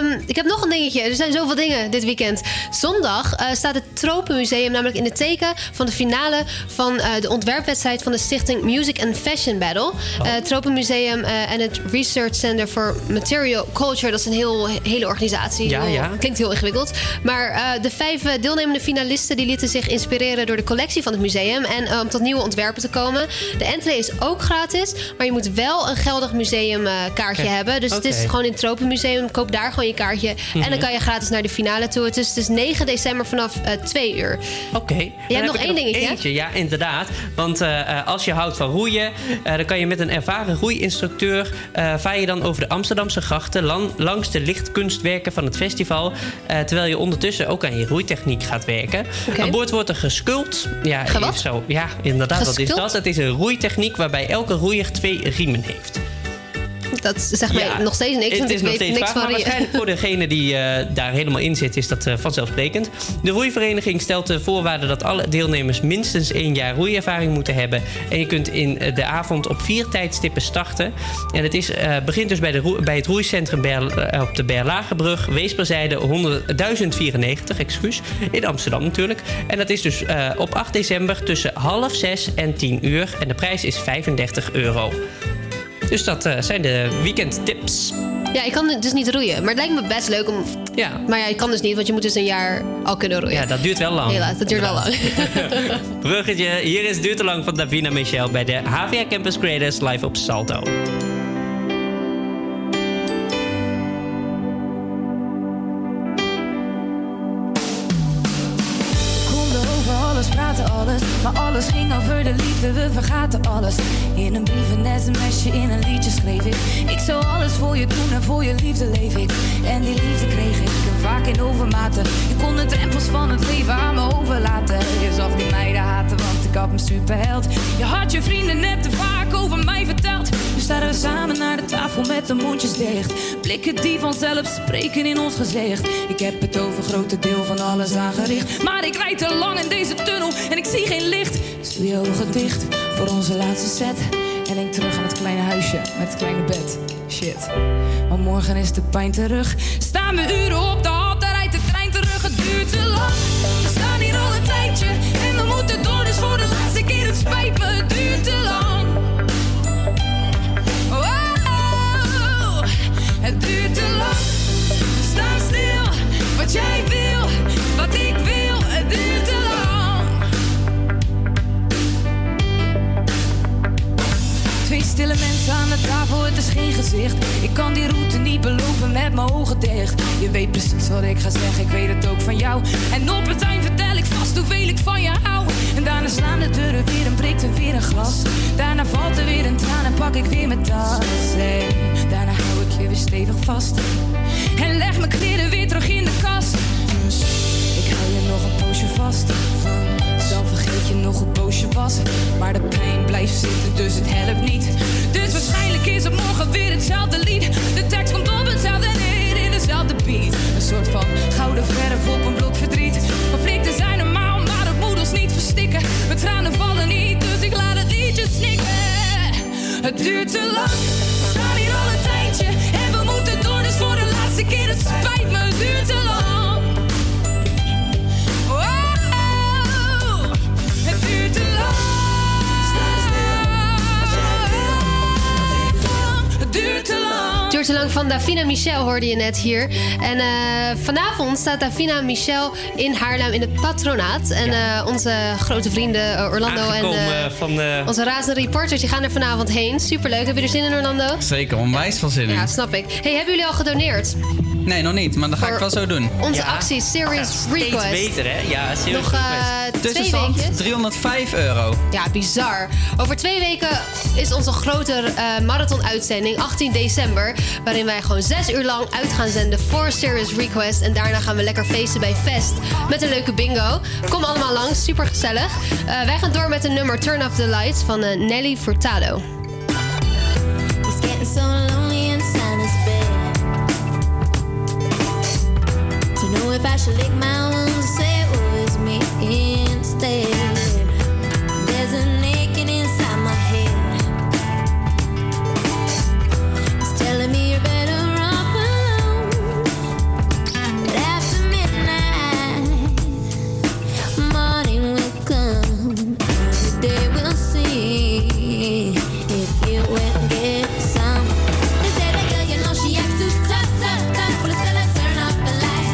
Um, ik heb nog een dingetje. Er zijn zoveel dingen dit weekend. Zondag uh, staat het Tropenmuseum namelijk in het teken van de finale van uh, de ontwerpwedstrijd van de stichting Music and Fashion Battle. Oh. Uh, het Tropenmuseum uh, en het Research Center for Material Culture. Dat is een heel, hele organisatie. Ja, ja. Klinkt heel ingewikkeld. Maar uh, de vijf uh, deelnemende finalisten die lieten zich inspireren door de collectie van het museum en om um, tot nieuwe ontwerpen te komen. De entree is ook gratis, maar je moet wel een geldig museumkaartje uh, okay. hebben. Dus okay. het is gewoon in het Tropenmuseum. Koop daar gewoon je kaartje. Mm-hmm. En dan kan je gratis naar de finale toe. Het is dus negen december vanaf uh, twee uur. Oké. Okay. Je hebt nog één dingetje. Eentje. Ja, inderdaad. Want uh, als je houdt van roeien, uh, dan kan je met een ervaren roeiinstructeur uh, vaar je dan over de Amsterdamse grachten lang, langs de lichtkunstwerken van het festival. Uh, terwijl je ondertussen ook aan je roeitechniek gaat werken. Okay. Aan boord wordt er geskult. Ja, Gewat? Zo, ja, inderdaad. Wat is dat? Het is een roeitechniek waarbij elke roeier twee riemen heeft. Dat zegt mij ja, nog steeds niks. Het is nog steeds niks vraag, van maar waarschijnlijk voor degene die uh, daar helemaal in zit, is dat uh, vanzelfsprekend. De roeivereniging stelt de voorwaarde dat alle deelnemers minstens één jaar roeiervaring moeten hebben. En je kunt in de avond op vier tijdstippen starten. En het is, uh, begint dus bij, de roe- bij het roeicentrum Ber- uh, op de Berlagebrug, Weesperzijde honderd, duizend vierennegentig, excuus, in Amsterdam natuurlijk. En dat is dus uh, op acht december tussen half zes en tien uur. En de prijs is vijfendertig euro. Dus dat uh, zijn de weekendtips. Ja, ik kan dus niet roeien. Maar het lijkt me best leuk om... Ja. Maar ja, ik kan dus niet, want je moet dus een jaar al kunnen roeien. Ja, dat duurt wel lang. Helaas, dat duurt wel lang. Bruggetje, hier is Duurt te Lang van Davina Michèle bij de H v A Campus Creators live op Salto. Maar alles ging over de liefde, we vergaten alles. In een brief, een sms'je, in een liedje schreef ik. Ik zou alles voor je doen en voor je liefde leef ik. En die liefde kreeg ik en vaak in overmaten. Je kon de drempels van het leven aan me overlaten. Je zag die meiden haten, want ik had me superheld. Je had je vrienden net te vaak over mij verteld. We staan we samen naar de tafel met de mondjes dicht. Blikken die vanzelf spreken in ons gezicht. Ik heb het over grote deel van alles aangericht. Maar ik rijd te lang in deze tunnel en ik zie geen licht. Dus doe je ogen dicht voor onze laatste set. En denk terug aan het kleine huisje met het kleine bed. Shit, maar morgen is de pijn terug. Staan we uren op de hal, daar rijdt de trein terug. Het duurt te lang, we staan hier al een tijdje. En we moeten door, dus voor de laatste keer het spijt me. Het duurt te lang. Wow, het duurt te lang. We staan stil, wat jij wil, wat ik wil. Het duurt te lang. Twee stille mensen aan de tafel, het is geen gezicht. Ik kan die route niet belopen met mijn ogen dicht. Je weet precies wat ik ga zeggen, ik weet het ook van jou. En op het eind vertel ik vast hoeveel ik van je hou. En daarna slaan de deuren weer en breekt er weer een glas. Daarna valt er weer een traan en pak ik weer mijn tas. En daarna hou ik je weer stevig vast. En leg mijn kleren weer terug in de kast. Dus ik hou je nog een poosje vast. Dan vergeet je nog hoe boos je was. Maar de pijn blijft zitten, dus het helpt niet. Dus waarschijnlijk is het morgen weer hetzelfde lied. De tekst komt op hetzelfde neer in dezelfde beat. Een soort van gouden verf op een blok verdriet. Conflicten zijn normaal, maar het moet ons niet verstikken. Mijn tranen vallen niet, dus ik laat het liedje snikken. Het duurt te lang, we staan hier al een tijdje. En we moeten door, dus voor de laatste keer het spijt me. Het duurt te lang. Duurt te lang. Staan stil, wat jij wil, wat ik wil. Het duurt te lang. uur lang van Davina Michèle hoorde je net hier. En uh, vanavond staat Davina Michèle in Haarlem in het patronaat. En ja. uh, onze grote vrienden uh, Orlando Aangekomen en uh, van de... onze razende reporters die gaan er vanavond heen. Superleuk. Heb je er zin in, Orlando? Zeker, onwijs van zin in. Ja, snap ik. Hey, hebben jullie al gedoneerd? Nee, nog niet, maar dat ga ik wel zo doen. Onze ja. actie, Service Request. Ja, steeds beter, hè? Ja, Service Nog, uh, Tussenstand driehonderdvijf euro. Ja, bizar. Over twee weken is onze grote uh, marathon-uitzending, achttien december... waarin wij gewoon zes uur lang uit gaan zenden voor Service Request. En daarna gaan we lekker feesten bij Fest met een leuke bingo. Kom allemaal langs, supergezellig. Uh, wij gaan door met een nummer Turn Off The Lights van uh, Nelly Furtado. If I should lick my wounds and say it was me instead. There's an aching inside my head. It's telling me you're better off alone. But after midnight, morning will come. The day will see if you will get some. They say that girl, you know she acts too tough, tough, tough. Well, it's like turn off the lights.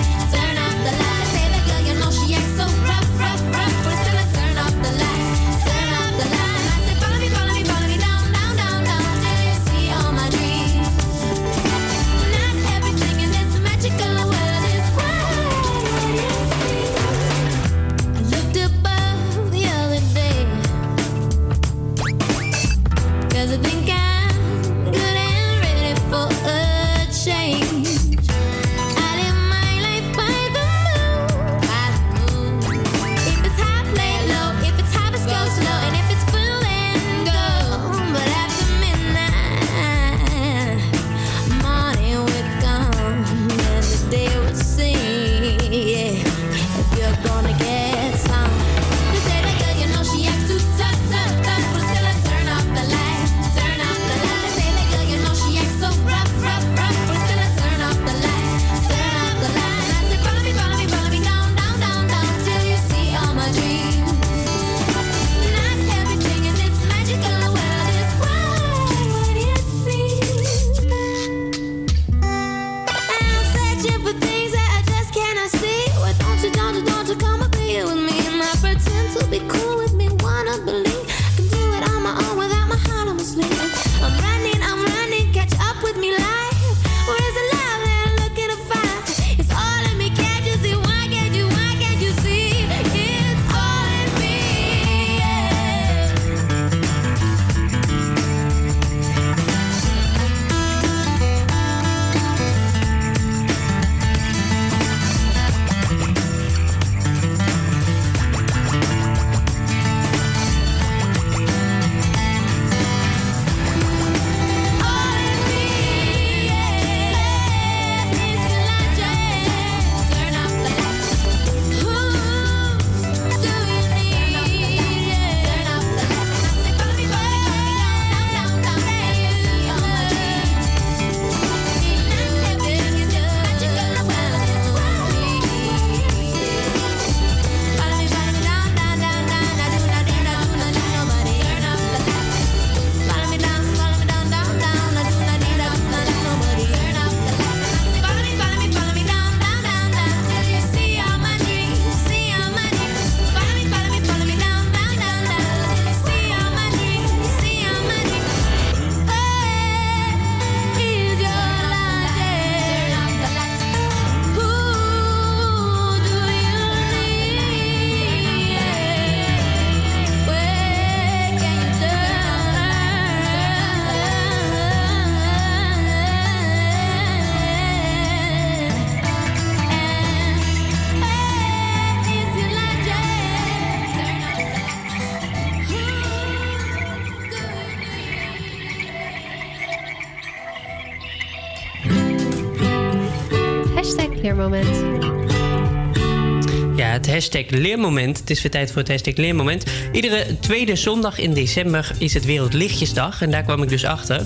Hashtag Leermoment. Het is weer tijd voor het hashtag Leermoment. Iedere tweede zondag in december is het Wereldlichtjesdag. En daar kwam ik dus achter.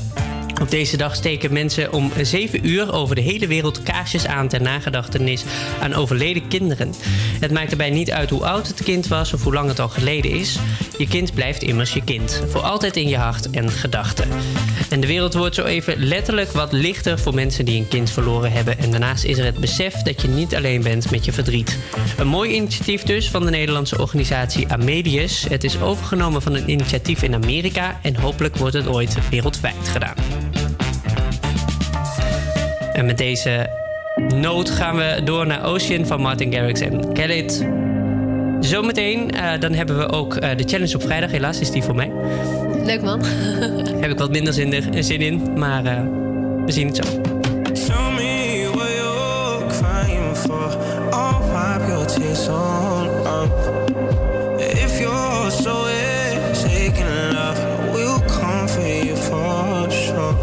Op deze dag steken mensen om zeven uur over de hele wereld kaarsjes aan ter nagedachtenis aan overleden kinderen. Het maakt daarbij niet uit hoe oud het kind was of hoe lang het al geleden is. Je kind blijft immers je kind. Voor altijd in je hart en gedachten. En de wereld wordt zo even letterlijk wat lichter voor mensen die een kind verloren hebben. En daarnaast is er het besef dat je niet alleen bent met je verdriet. Een mooi initiatief dus van de Nederlandse organisatie Amedius. Het is overgenomen van een initiatief in Amerika en hopelijk wordt het ooit wereldwijd gedaan. En met deze noot gaan we door naar Ocean van Martin Garrix en Khalid. Zometeen, uh, dan hebben we ook uh, de challenge op vrijdag. Helaas is die voor mij. Leuk man. Heb ik wat minder zin, er, zin in, maar uh, we zien het zo. Show me what you're crying for. I'll wipe your tears on up. If you're so taking love, we'll come for you for sure.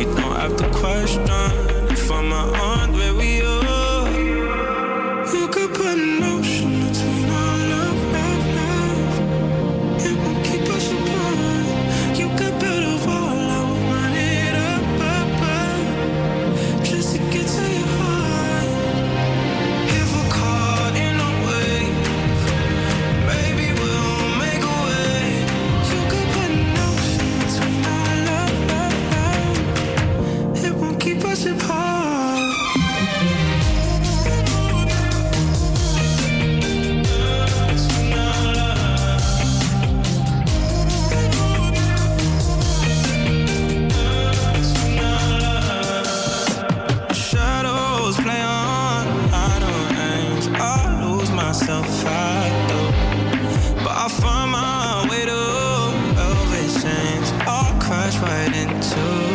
You don't have to question if I'm around where we are. You could put an ocean between our love, love, love. It will keep us apart. You could build a wall, I will run it up, up, up, just to get to your heart. If we're caught in a wave, maybe we'll make a way. You could put an ocean between our love, love, love. It won't keep us apart. Shadows play on idle hands. I lose myself, I do, but I find my way to Elvis chains. I'll crash right into you.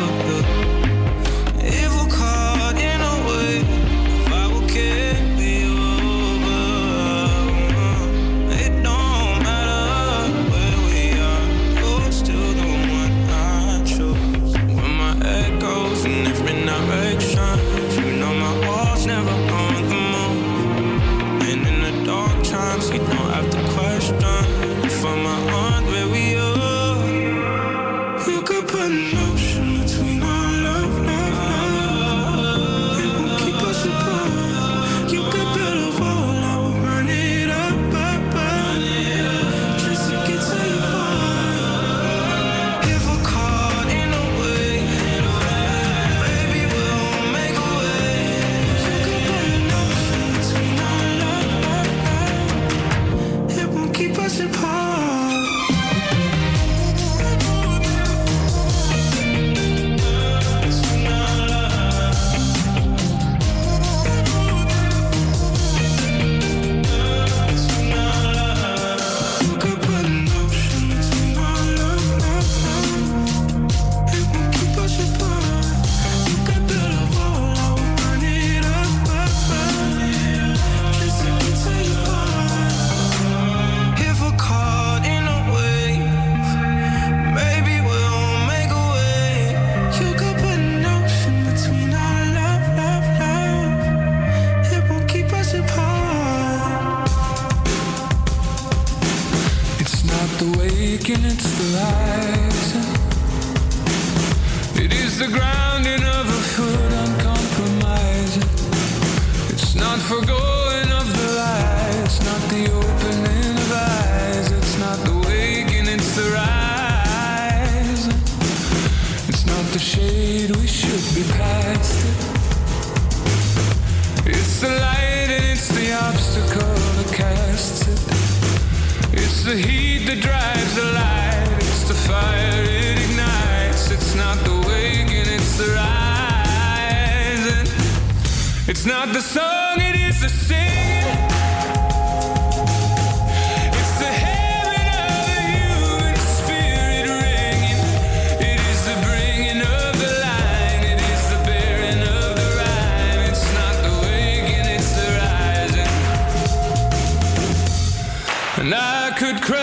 and I could cry.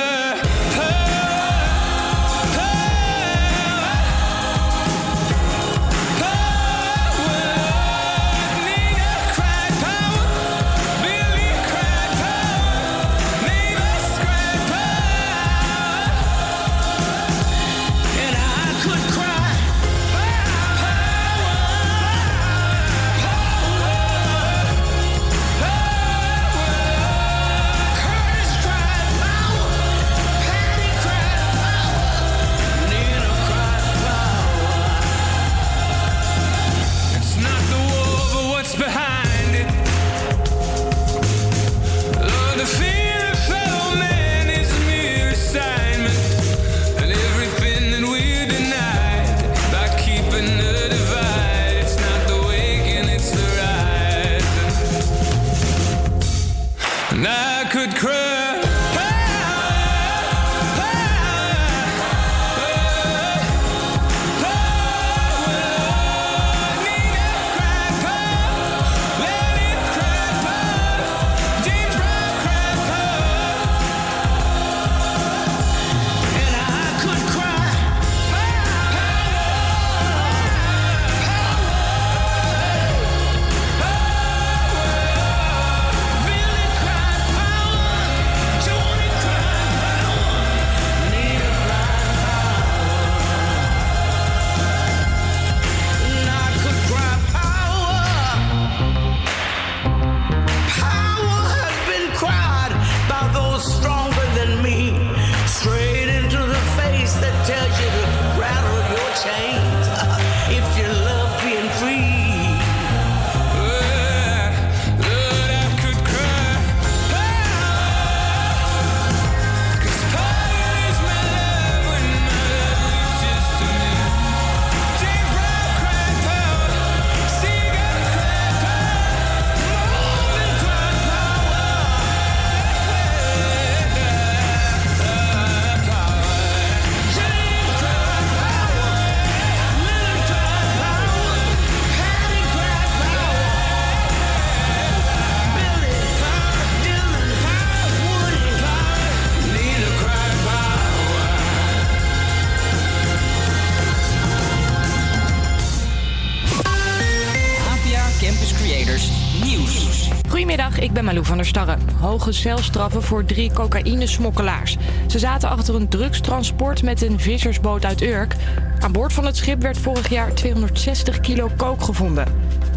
Ik ben Malou van der Starre. Hoge celstraffen voor drie cocaïnesmokkelaars. Ze zaten achter een drugstransport met een vissersboot uit Urk. Aan boord van het schip werd vorig jaar tweehonderdzestig kilo kook gevonden.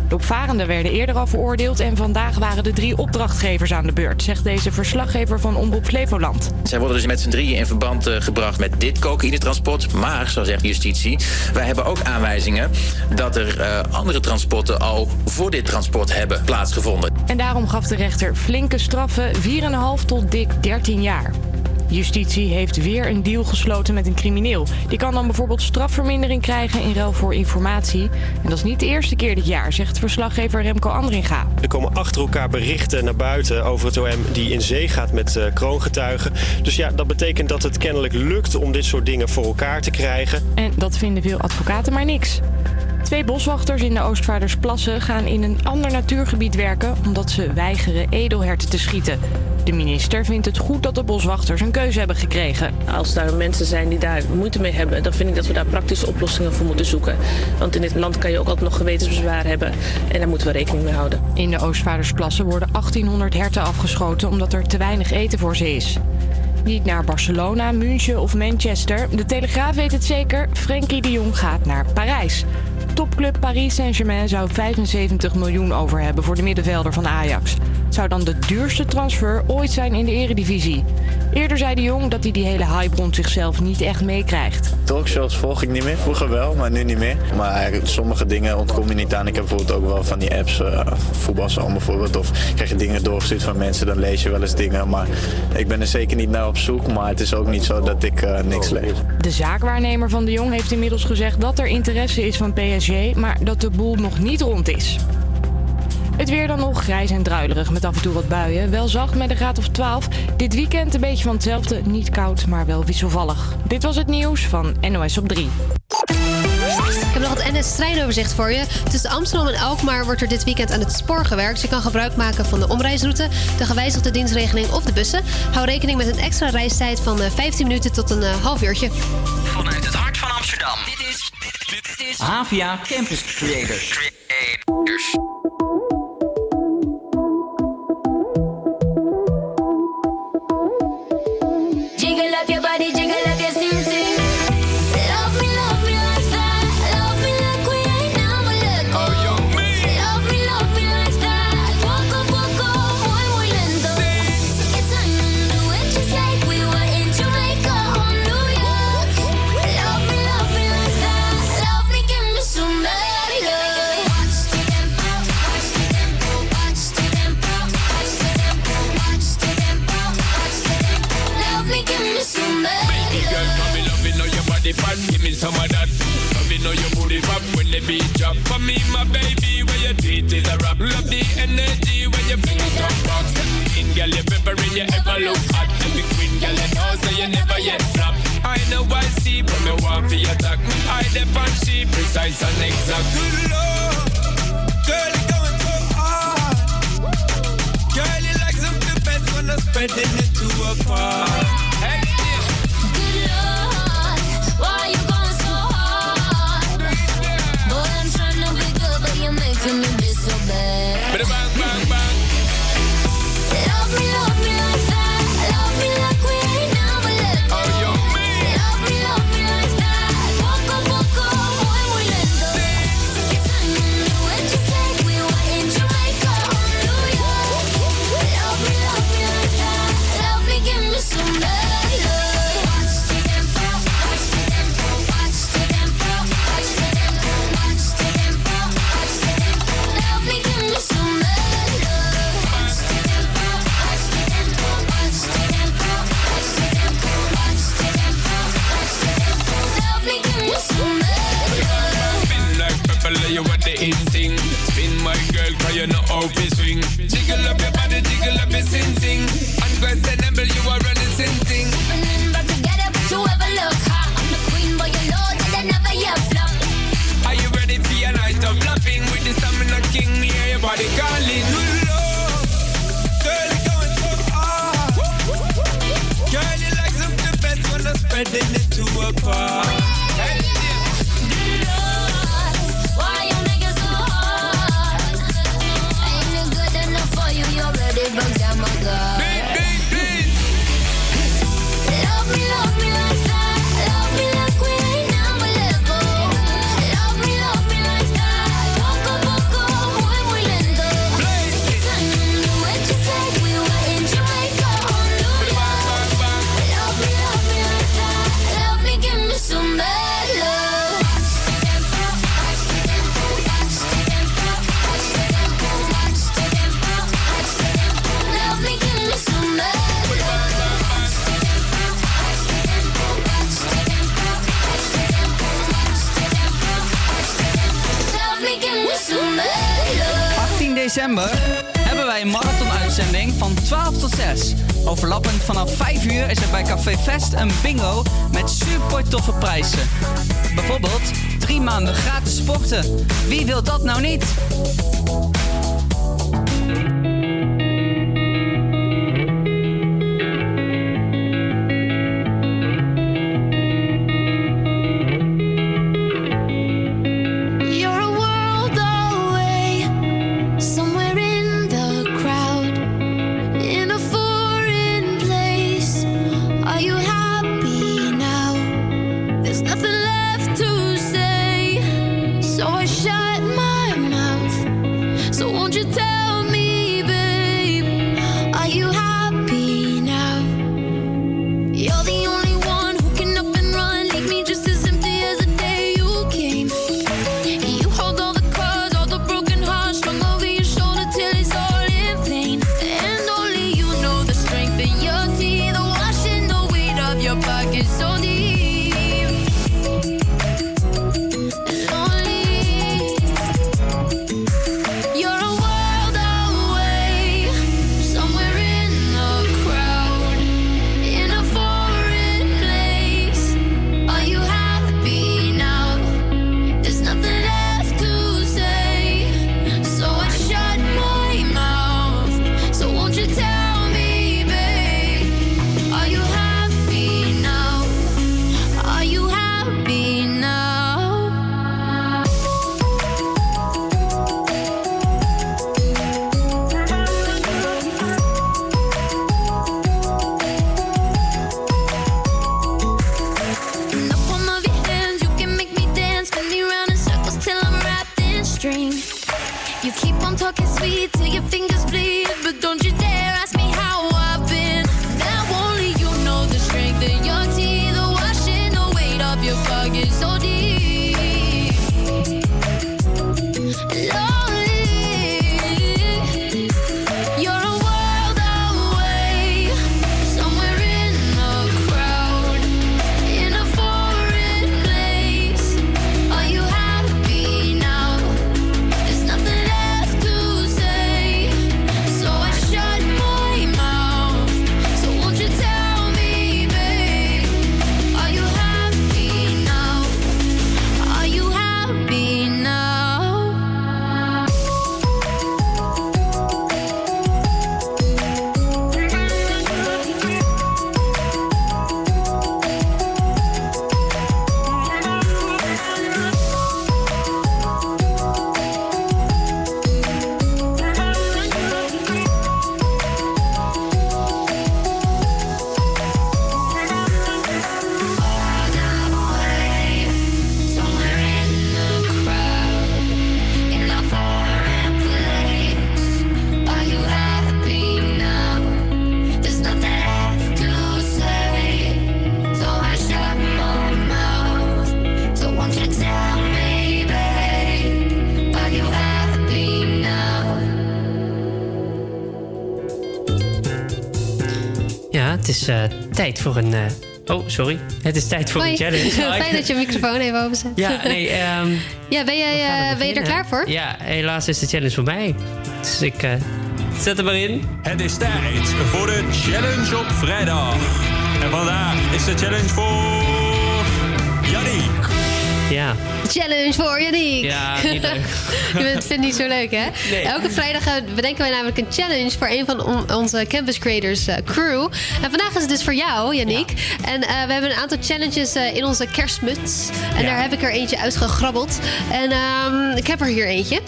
De opvarenden werden eerder al veroordeeld en vandaag waren de drie opdrachtgevers aan de beurt, zegt deze verslaggever van Omroep Flevoland. Zij worden dus met z'n drieën in verband uh, gebracht met dit cocaïnetransport. Maar, zo zegt justitie, wij hebben ook aanwijzingen dat er uh, andere transporten al voor dit transport hebben plaatsgevonden. En daarom gaf de rechter flinke straffen, vier komma vijf tot dik dertien jaar. Justitie heeft weer een deal gesloten met een crimineel. Die kan dan bijvoorbeeld strafvermindering krijgen in ruil voor informatie. En dat is niet de eerste keer dit jaar, zegt verslaggever Remco Andringa. Er komen achter elkaar berichten naar buiten over het O M die in zee gaat met uh, kroongetuigen. Dus ja, dat betekent dat het kennelijk lukt om dit soort dingen voor elkaar te krijgen. En dat vinden veel advocaten maar niks. Twee boswachters in de Oostvaardersplassen gaan in een ander natuurgebied werken omdat ze weigeren edelherten te schieten. De minister vindt het goed dat de boswachters een keuze hebben gekregen. Als daar mensen zijn die daar moeite mee hebben, dan vind ik dat we daar praktische oplossingen voor moeten zoeken. Want in dit land kan je ook altijd nog gewetensbezwaar hebben en daar moeten we rekening mee houden. In de Oostvaardersplassen worden achttienhonderd herten afgeschoten omdat er te weinig eten voor ze is. Niet naar Barcelona, München of Manchester. De Telegraaf weet het zeker, Frenkie de Jong gaat naar Parijs. Topclub Paris Saint-Germain zou vijfenzeventig miljoen over hebben voor de middenvelder van Ajax. Het zou dan de duurste transfer ooit zijn in de Eredivisie. Eerder zei de Jong dat hij die hele hype rond zichzelf niet echt meekrijgt. Talkshows volg ik niet meer. Vroeger wel, maar nu niet meer. Maar sommige dingen ontkom je niet aan. Ik heb bijvoorbeeld ook wel van die apps, uh, voetbalsalm bijvoorbeeld. Of krijg je dingen doorgestuurd van mensen, dan lees je wel eens dingen. Maar ik ben er zeker niet naar op zoek. Maar het is ook niet zo dat ik uh, niks lees. De zaakwaarnemer van de Jong heeft inmiddels gezegd dat er interesse is van P S G. Maar dat de boel nog niet rond is. Het weer dan nog grijs en druilerig met af en toe wat buien. Wel zacht met een graad of twaalf. Dit weekend een beetje van hetzelfde. Niet koud, maar wel wisselvallig. Dit was het nieuws van N O S op drie. Ik heb nog wat en het treinoverzicht voor je. Tussen Amsterdam en Alkmaar wordt er dit weekend aan het spoor gewerkt. Je kan gebruik maken van de omreisroute, de gewijzigde dienstregeling of de bussen. Hou rekening met een extra reistijd van vijftien minuten tot een half uurtje. Vanuit het hart van Amsterdam. Dit is, dit, dit is HvA Campus Creators. Creators. Give me some of that. Love me know your booty pop when the beat drop. For me, my baby, when your teeth is a rap. Love the energy when your fingers don't rock. Queen, girl, you're peppering, you ever look hot. Every queen, girl, you know, so you never yet flop. I know I see, but me want for your attack. I depend she precise and exact. Good love, girl, you're going so hard. Girl, you like some the best when I'm spreading it to a part. Why you going so hard? Boy, I'm trying to be good, but you're making me be so bad. Bang, bang, bang. Love me, love me like that. Love me like we ain't never left. Oh, you mean? Love me, love me like that. Poco, poco, boy, we'll end up. It's underway, just like we were in Jamaica on New York. Love me, love me like that. Love me, give me some love. You what the instinct. Spin my girl, cause you know how we swing. Jiggle up your body, jiggle up your sing-sing. Unquestionable, you are running sin-ting. Opening, but together, but you ever look hot. I'm the queen, boy, you know that I never yet flop. Are you ready for your night of loving? With the stamina king, me hear your body calling. Good love, girl, you're going so hard. Girl, you like some the best when I'm spreading it to a bar. Big, big, big. Love me, love me like that. Love me like we ain't never let go. Love me, love me like that. Poco, poco, boy, we'll end up. It's underway, just like we were in Jamaica on New York. Love me, love me like that. Love me, give me some bad love. achttien december hebben wij een marathonuitzending van twaalf tot zes. Overlappend vanaf vijf uur is er bij Café Fest een bingo met super toffe prijzen. Bijvoorbeeld drie maanden gratis sporten. Wie wil dat nou niet? So Ja, het is uh, tijd voor een... Uh, oh, sorry. Het is tijd voor Hoi. een challenge. Fijn dat je microfoon even openzet. Ja, nee, um, ja ben, jij, uh, ben je er klaar voor? Ja, helaas is de challenge voor mij. Dus ik uh, zet hem maar in. Het is tijd voor de challenge op vrijdag. En vandaag is de challenge voor... Jannik. Ja. Challenge voor Jannik. Ja, niet leuk. Je vindt het niet zo leuk, hè? Nee. Elke vrijdag bedenken wij namelijk een challenge voor een van on- onze Campus Creators uh, crew. En vandaag is het dus voor jou, Jannik. Ja. En uh, we hebben een aantal challenges uh, in onze kerstmuts. En ja. daar heb ik er eentje uitgegrabbeld. En um, ik heb er hier eentje.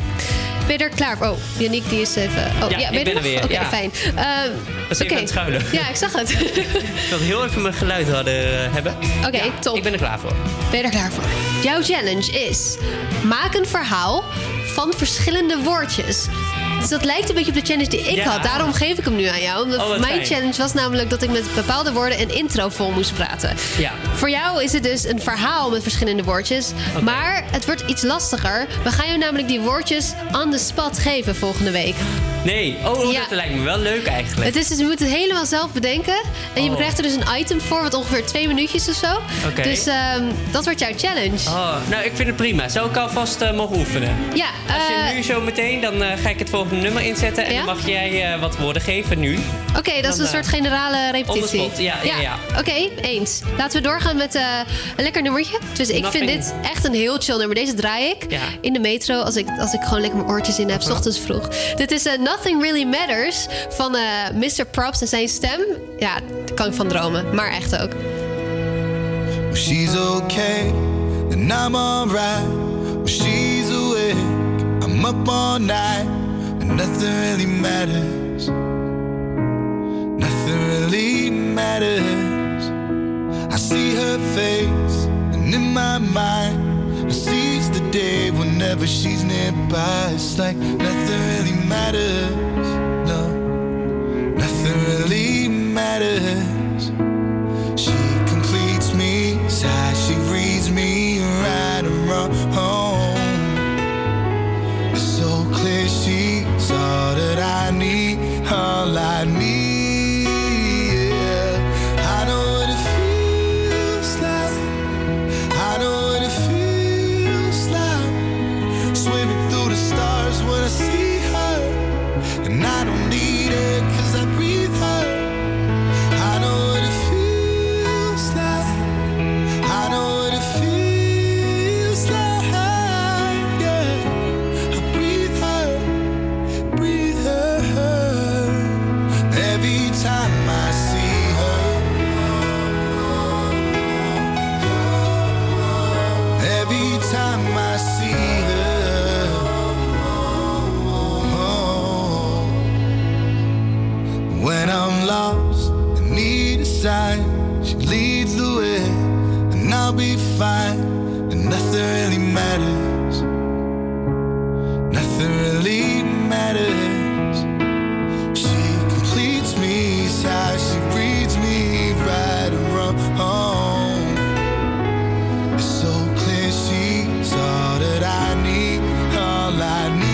Ben je er klaar voor? Oh, Jannik die is even... Oh, ja, ja ben ik ben er, er weer. Oké, okay, ja. fijn. Um, dat is okay. even aan het schuilen. Ja, ik zag het. Ik wil heel even mijn geluid hadden, hebben. Oké, okay, ja, top. Ik ben er klaar voor. Ben je er klaar voor? Jouw challenge is... Maak een verhaal van verschillende woordjes. Dus dat lijkt een beetje op de challenge die ik ja. had. Daarom geef ik hem nu aan jou. Omdat oh, mijn fijn. challenge was namelijk dat ik met bepaalde woorden een intro vol moest praten. Ja. Voor jou is het dus een verhaal met verschillende woordjes. Okay. Maar het wordt iets lastiger. We gaan jou namelijk die woordjes on the spot geven volgende week. Nee, oh, oh ja. dat lijkt me wel leuk eigenlijk. Het is dus, je moet het helemaal zelf bedenken. En oh. je krijgt er dus een item voor, wat ongeveer twee minuutjes of zo. Okay. Dus um, dat wordt jouw challenge. Oh. Nou, ik vind het prima. Zou ik alvast uh, mogen oefenen? Ja. Als je uh, nu zo meteen, dan uh, ga ik het volgende nummer inzetten. En ja? dan mag jij uh, wat woorden geven nu. Oké, okay, dat is een uh, soort generale repetitie. On the spot. Ja, ja, ja. ja. Oké, okay, eens. Laten we doorgaan met uh, een lekker nummertje. Dus ik Nothing. vind dit echt een heel chill nummer. Deze draai ik ja. in de metro, als ik, als ik gewoon lekker mijn oortjes in heb, 's ochtends vroeg. Dit is een uh, Nothing Really Matters van uh, mister Props en zijn stem. Ja, daar kan ik van dromen, maar echt ook. Well, she's okay, then I'm alright. Well, she's awake, I'm up all night. And nothing really matters. Nothing really matters. I see her face, and in my mind I seize the day whenever she's nearby. It's like nothing really matters, no. Nothing really matters. She completes me, sigh, she reads me right around home. It's so clear she's all that I need, all I need. She leads the way, and I'll be fine. And nothing really matters. Nothing really matters. She completes me, sighs, she reads me right around home. It's so clear she's all that I need, all I need.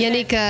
Jannik, uh,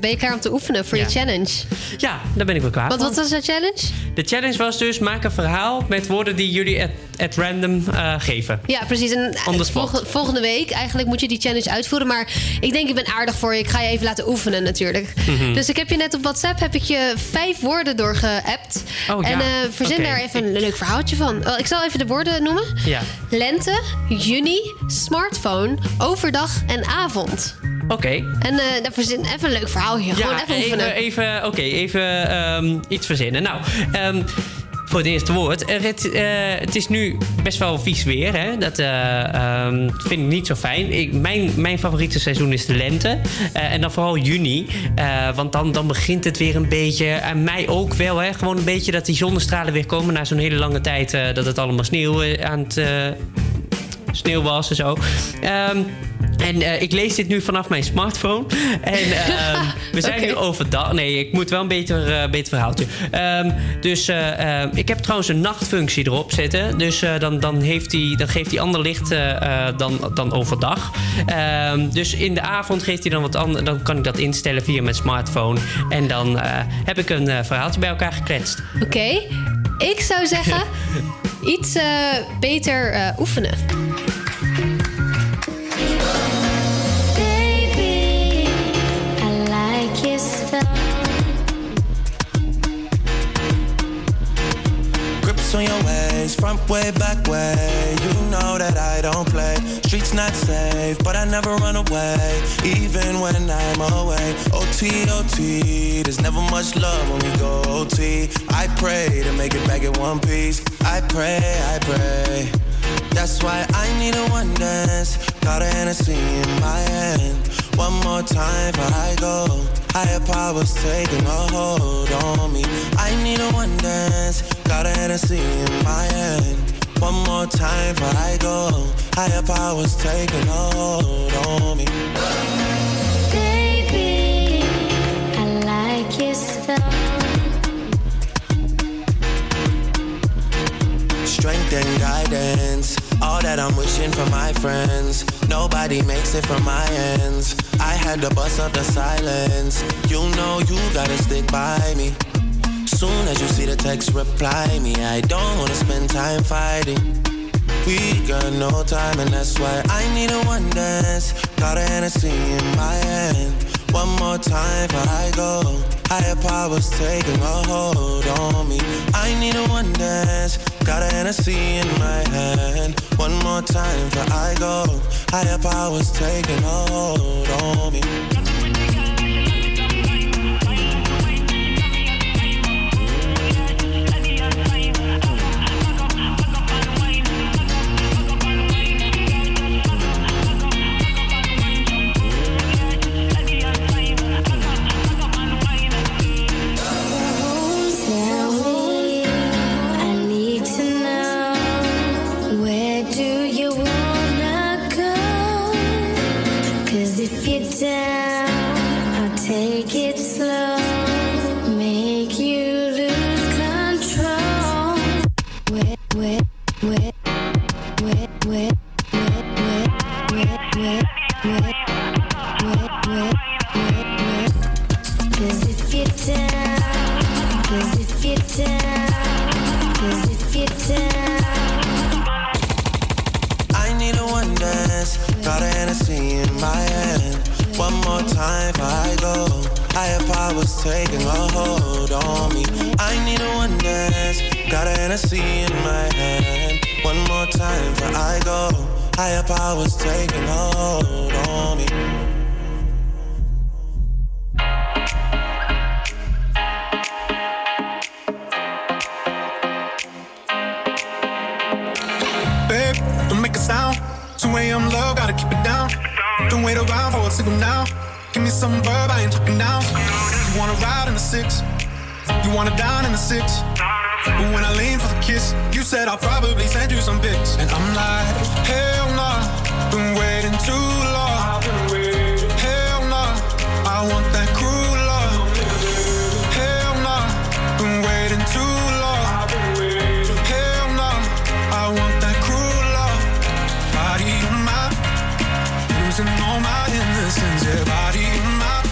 ben je klaar om te oefenen voor ja. je challenge? Ja, daar ben ik wel klaar voor. Wat was de challenge? De challenge was dus, maak een verhaal met woorden die jullie at, at random uh, geven. Ja, precies. En volg, volgende week eigenlijk moet je die challenge uitvoeren. Maar ik denk, ik ben aardig voor je. Ik ga je even laten oefenen natuurlijk. Mm-hmm. Dus ik heb je net op WhatsApp heb ik je vijf woorden doorgeappt. Oh, ja. En uh, verzin okay. daar even een leuk verhaaltje van. Ik zal even de woorden noemen. Ja. Lente, juni, smartphone, overdag en avond. Oké. Okay. En uh, daar verzin even een leuk verhaal hier. Ja, gewoon even oefenen. Even, even, Oké, okay, even um, iets verzinnen. Nou, um, voor het eerste woord. Uh, het, uh, het is nu best wel vies weer. Hè? Dat uh, um, vind ik niet zo fijn. Ik, mijn, mijn favoriete seizoen is de lente. Uh, en dan vooral juni. Uh, want dan, dan begint het weer een beetje. En mij ook wel. Hè? Gewoon een beetje dat die zonnestralen weer komen. Na zo'n hele lange tijd uh, dat het allemaal sneeuw uh, aan het... Uh, sneeuw was en zo. Um, en uh, ik lees dit nu vanaf mijn smartphone. En uh, we zijn okay. nu overdag. Nee, ik moet wel een beter, uh, beter verhaaltje. Um, dus uh, uh, ik heb trouwens een nachtfunctie erop zitten. Dus uh, dan, dan, heeft die, dan geeft hij ander licht uh, dan, dan overdag. Um, dus in de avond geeft hij dan wat anders. Dan kan ik dat instellen via mijn smartphone. En dan uh, heb ik een uh, verhaaltje bij elkaar gekletst. Oké, okay. Ik zou zeggen... iets uh, beter uh, oefenen. Baby, I like your stuff. Grips on your ways, front way, back way. You know that I don't play. Streets not safe, but I never run away. Even when I'm away. O T, O T, there's never much love when we go O T. I pray to make it back in one piece. I pray, I pray. That's why I need a one dance. Got a Hennessy in my hand. One more time before I go. Higher powers taking a hold on me. I need a one dance. Got a Hennessy in my hand. One more time before I go. Higher powers taking a hold on me. Baby, I like your stuff. Strength and guidance, all that I'm wishing for my friends. Nobody makes it from my ends. I had to bust up the silence. You know you gotta stick by me. Soon as you see the text, reply me. I don't wanna spend time fighting. We got no time and that's why I need a one dance. Got a Hennessy in my hand. One more time before I go. Higher powers taking a hold on me. I need a one dance. Got a Hennessy in my hand. One more time before I go. Higher powers taking a hold on me. Losing all my innocence, yeah, body and mind.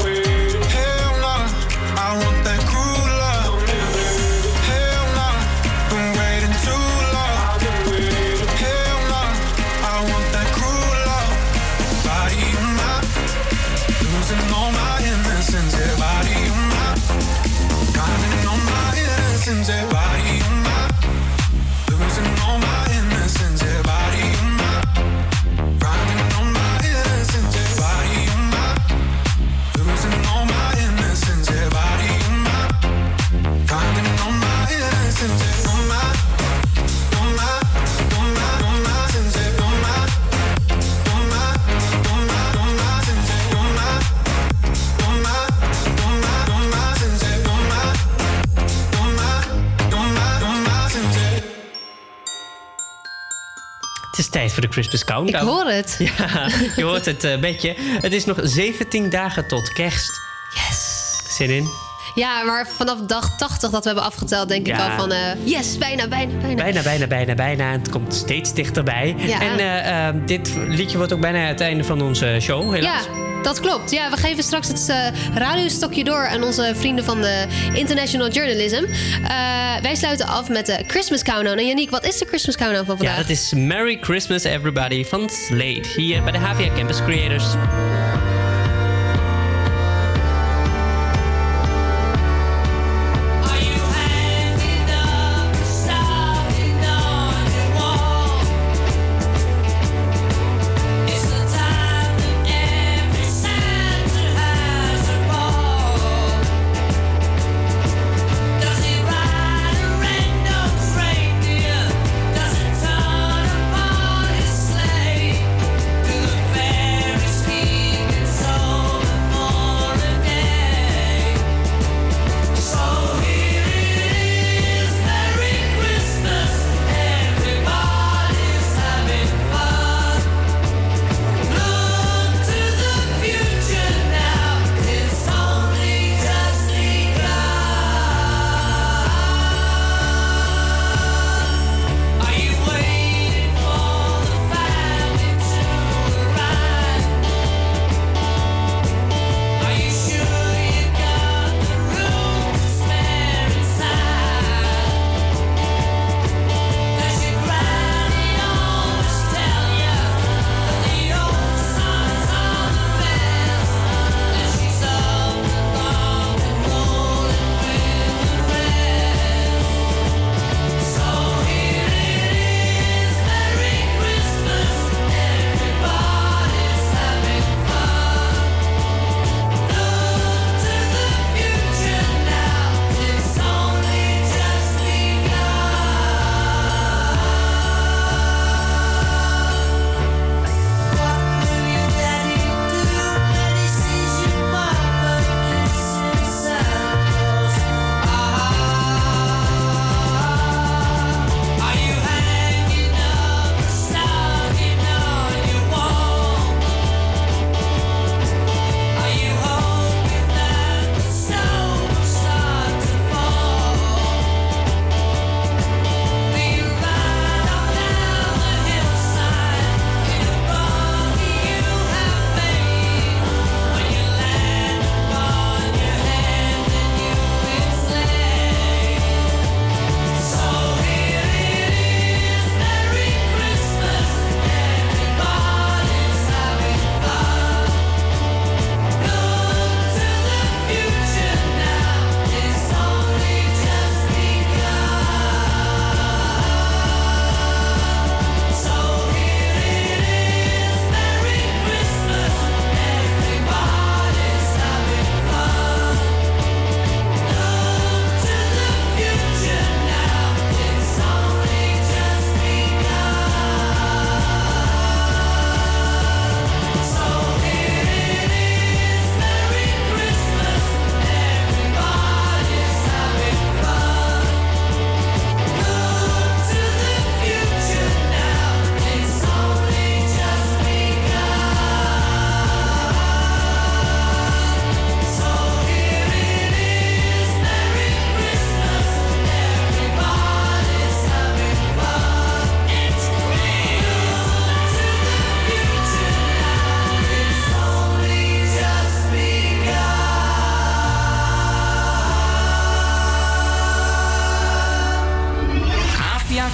waiting. Hell no, I want that cruel love. Hell no, been waiting too long. I've been waiting. Hell no, I want that cruel love. Body of mine, losing all my innocence. Yeah, body of mine, counting on my innocence. Yeah, body of mine, losing all my innocence. Yeah, body of mine, counting on my innocence. Yeah, body of mine, losing all my innocence. Yeah, body of mine, counting on my innocence. Yeah, on my, on my, on my, on my innocence. Yeah, on my, on my, on my, on my innocence. Yeah, on my, on my, on my, on my innocence. Yeah, on my, on my, on my, on my innocence. Yeah. Het is tijd voor de Christmas Countdown. Ik hoor het. Ja, je hoort het uh, bedje. Het is nog zeventien dagen tot kerst. Yes. Zin in? Ja, maar vanaf dag tachtig dat we hebben afgeteld, denk ja. ik al van... Uh, yes, bijna, bijna, bijna. Bijna, bijna, bijna, bijna. Het komt steeds dichterbij. Ja. En uh, uh, dit liedje wordt ook bijna het einde van onze show, helaas. Ja. Dat klopt. Ja, we geven straks het uh, radiostokje door aan onze vrienden van de International Journalism. Uh, wij sluiten af met de Christmas Countdown. En Jannik, wat is de Christmas Countdown van vandaag? Ja, dat is Merry Christmas Everybody van Slade. Hier bij de H v A Campus Creators.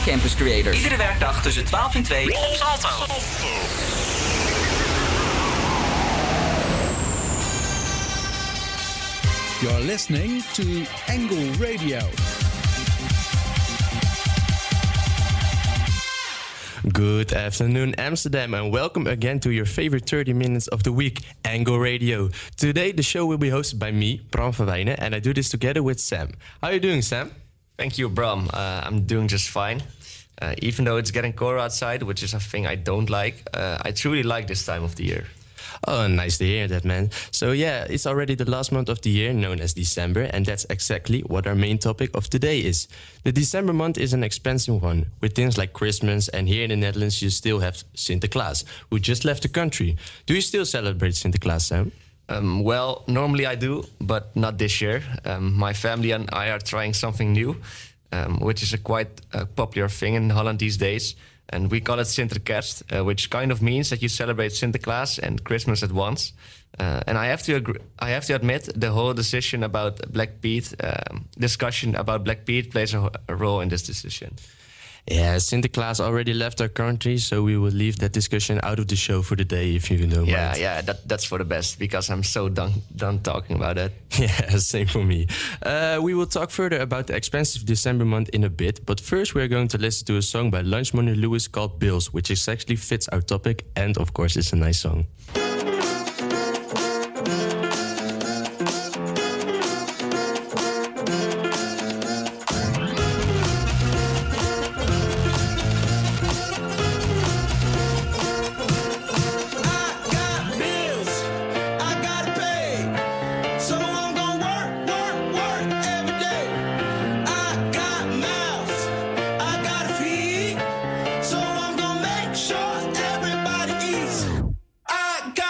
Campus Creators. Iedere werkdag tussen twaalf en twee op Salto. You're listening to Angle Radio. Good afternoon, Amsterdam, and welcome again to your favorite thirty minutes of the week, Angle Radio. Today, the show will be hosted by me, Bram van Wijnen, and I do this together with Sam. How are you doing, Sam? Thank you, Bram. Uh, I'm doing just fine. Uh, even though it's getting colder outside, which is a thing I don't like, uh, I truly like this time of the year. Oh, nice to hear that, man. So yeah, it's already the last month of the year, known as December, and that's exactly what our main topic of today is. The December month is an expensive one, with things like Christmas, and here in the Netherlands you still have Sinterklaas, who just left the country. Do you still celebrate Sinterklaas, Sam? Um, well, normally I do, but not this year. Um, my family and I are trying something new, um, which is a quite uh, popular thing in Holland these days. And we call it Sinterkerst, uh, which kind of means that you celebrate Sinterklaas and Christmas at once. Uh, and I have to agree, I have to admit, the whole decision about Black Pete, um, discussion about Black Pete plays a, a role in this decision. Yeah, Sinterklaas already left our country, so we will leave that discussion out of the show for the day, if you don't yeah, mind. Yeah, yeah, that, that's for the best, because I'm so done, done talking about it. Yeah, same for me. Uh, we will talk further about the expensive December month in a bit, but first we're going to listen to a song by Lunch Money Lewis called Bills, which exactly fits our topic, and of course it's a nice song. I got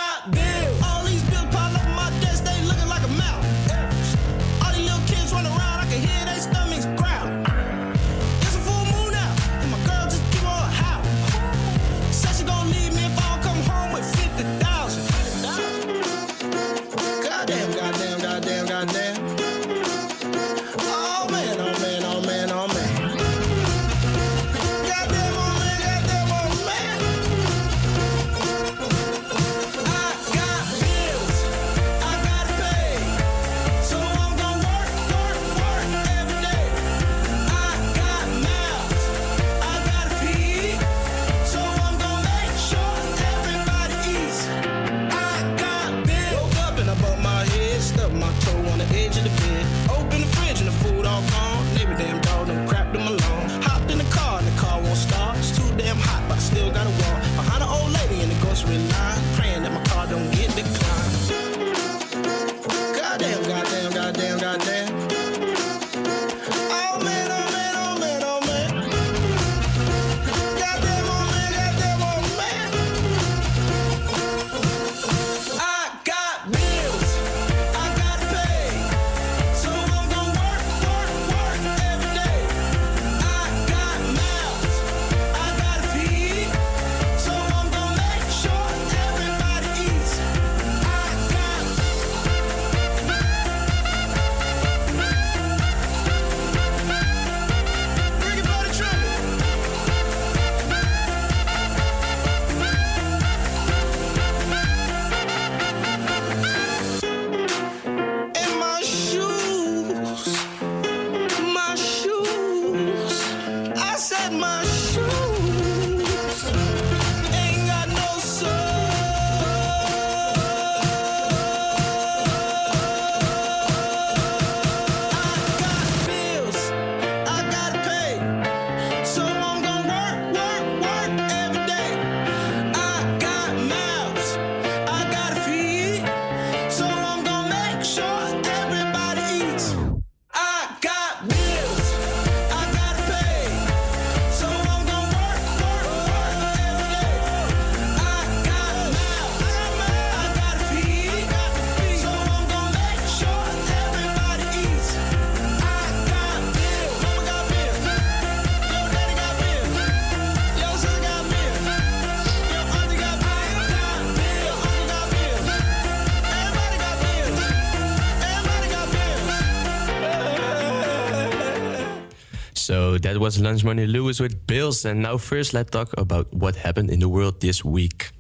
So that was Lunch Money Lewis with Bills. And now first let's talk about what happened in the world this week.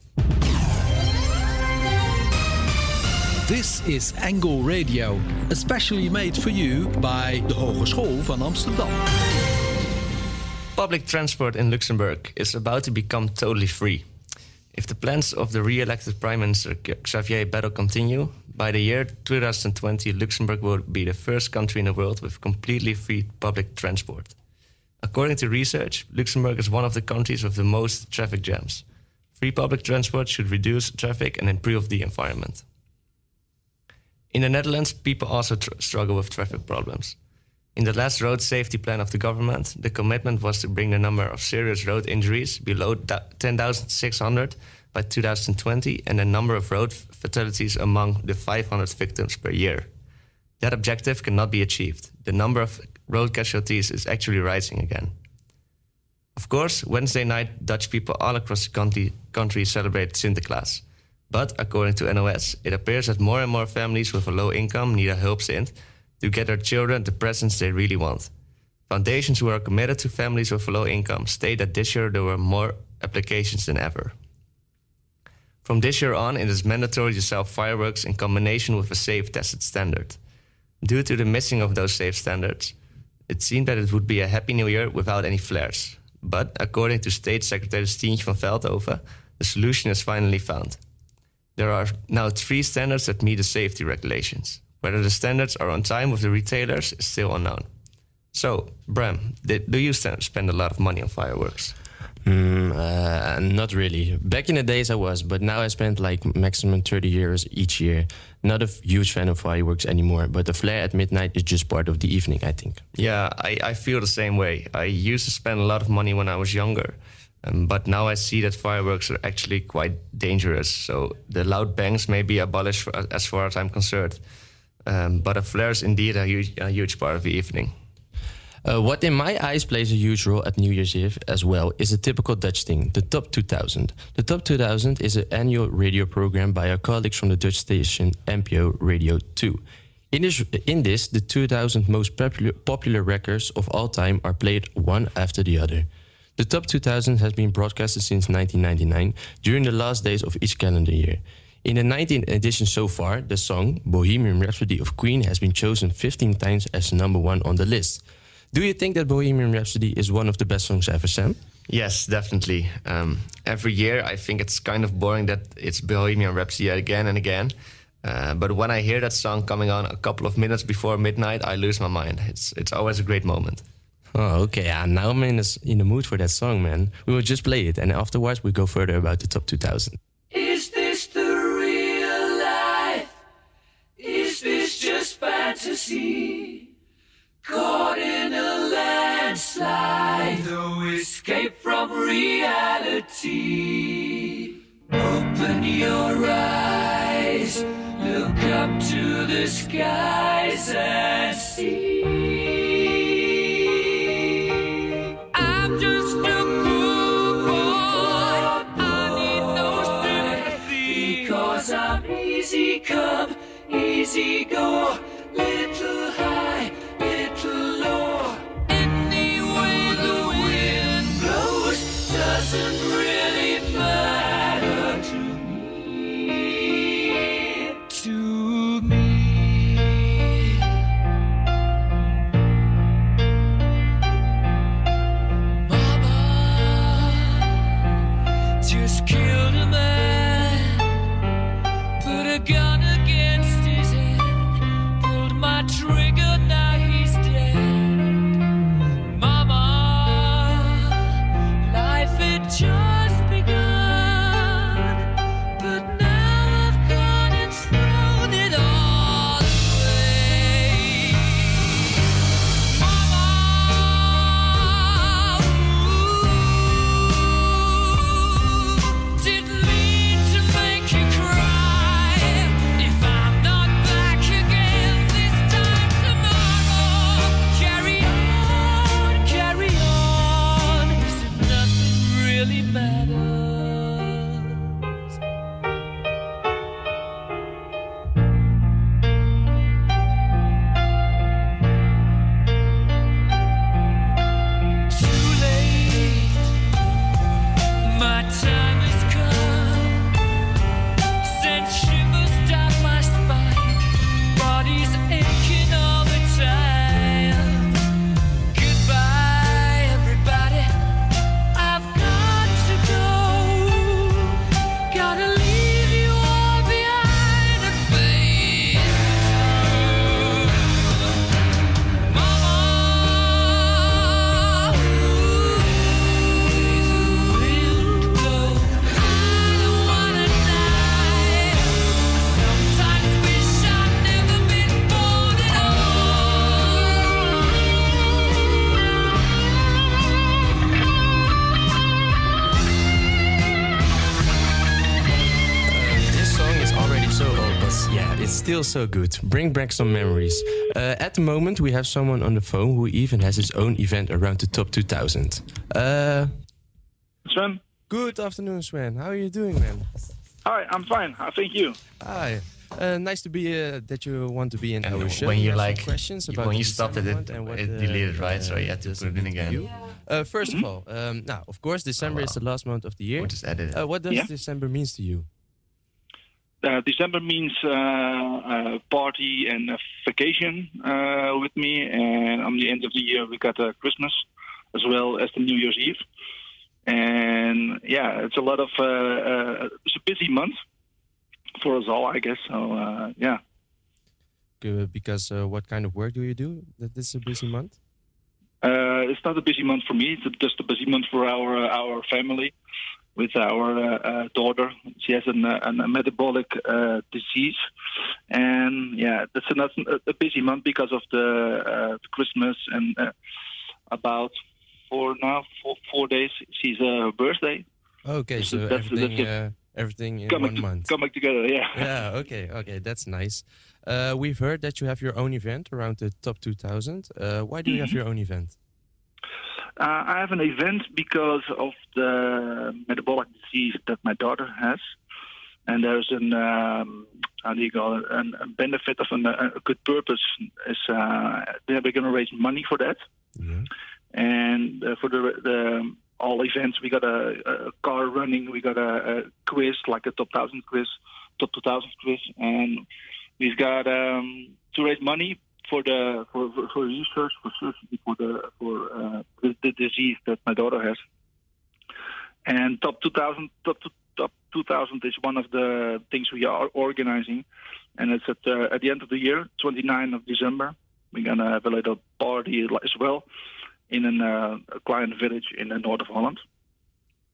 This is Angle Radio, especially made for you by de Hogeschool van Amsterdam. Public transport in Luxembourg is about to become totally free. If the plans of the re-elected Prime Minister Xavier Bettel continue, by the year twenty twenty, Luxembourg will be the first country in the world with completely free public transport. According to research, Luxembourg is one of the countries with the most traffic jams. Free public transport should reduce traffic and improve the environment. In the Netherlands, people also tr- struggle with traffic problems. In the last road safety plan of the government, the commitment was to bring the number of serious road injuries below ten thousand six hundred by twenty twenty and the number of road fatalities among the five hundred victims per year. That objective cannot be achieved. The number of road casualties is actually rising again. Of course, Wednesday night, Dutch people all across the country, country celebrate Sinterklaas. But according to N O S, it appears that more and more families with a low income need a hulpsint to get their children the presents they really want. Foundations who are committed to families with low income state that this year there were more applications than ever. From this year on, it is mandatory to sell fireworks in combination with a safe-tested standard. Due to the missing of those safe standards, it seemed that it would be a happy new year without any flares. But according to State Secretary Stientje van Veldhoven, the solution is finally found. There are now three standards that meet the safety regulations. Whether the standards are on time with the retailers is still unknown. So, Bram, did, do you st- spend a lot of money on fireworks? Mm, uh, not really. Back in the days I was, but now I spend like maximum thirty euros each year. Not a huge fan of fireworks anymore, but the flare at midnight is just part of the evening, I think. Yeah, I, I feel the same way. I used to spend a lot of money when I was younger. Um, but now I see that fireworks are actually quite dangerous. So the loud bangs may be abolished for, as far as I'm concerned. Um, but a flare is indeed a huge, a huge part of the evening. Uh, what in my eyes plays a huge role at New Year's Eve as well is a typical Dutch thing, the Top two thousand. The Top two thousand is an annual radio program by our colleagues from the Dutch station N P O Radio two. In this, in this the two thousand most popular, popular records of all time are played one after the other. The Top two thousand has been broadcasted since nineteen ninety-nine during the last days of each calendar year. In the nineteenth edition so far, the song Bohemian Rhapsody of Queen has been chosen fifteen times as number one on the list. Do you think that Bohemian Rhapsody is one of the best songs ever, Sam? Yes, definitely. Um, every year I think it's kind of boring that it's Bohemian Rhapsody again and again. Uh, but when I hear that song coming on a couple of minutes before midnight, I lose my mind. It's it's always a great moment. Oh, okay. Uh, now I'm in, this, in the mood for that song, man. We will just play it and afterwards we go further about the Top two thousand. Is this the fantasy, caught in a landslide, no escape from reality. Open your eyes, look up to the skies and see. I'm just a cool boy, I need no sympathy, because I'm easy come, easy go, little high, little low. Any way the wind blows doesn't really matter to me, to me. Mama just killed a man, put a gun against his head. feels so good. Bring back some memories. Uh, at the moment, we have someone on the phone who even has his own event around the top two thousand. Uh, Sven? Good afternoon, Sven. How are you doing, man? Hi, I'm fine. I thank you. Hi. Uh, nice to be uh, that you want to be in our show. When you like, questions about when you stopped it, it, what, it deleted, uh, right? Uh, so you had to put it in again. Uh, first mm-hmm. of all, um, now of course December oh, wow. is the last month of the year. We'll just edit it. Uh, what does yeah. December means to you? Uh, December means uh, uh, party and uh, vacation uh, with me, and on the end of the year we got uh, Christmas as well as the New Year's Eve, and yeah, it's a lot of uh, uh, it's a busy month for us all, I guess. So uh, yeah. Good, because uh, what kind of work do you do? That this is a busy month. Uh, it's not a busy month for me. It's just a busy month for our uh, our family. With our uh, uh, daughter, she has an, uh, an, a metabolic uh, disease, and yeah, that's not a busy month because of the, uh, the Christmas and uh, about four now four, four days. She's her uh, birthday. Okay, so, so that's, everything that's uh, everything in one to, month. Coming together, yeah. Yeah. Okay. Okay, that's nice. Uh, we've heard that you have your own event around the top two thousand. Uh, why do you mm-hmm. have your own event? Uh, I have an event because of the metabolic disease that my daughter has, and there's an um, how do you call it? An, a benefit of an, a good purpose is uh, they're going to raise money for that, yeah. and uh, for the, the all events we got a, a car running, we got a, a quiz like a top thousand quiz, top two thousand quiz, and we've got um, to raise money. For the for, for research, for surgery, for the for uh, the, the disease that my daughter has, and top two thousand top to, top two thousand is one of the things we are organizing, and it's at uh, at the end of the year, twenty-ninth of December. We're gonna have a little party as well in an, uh, a client village in the north of Holland.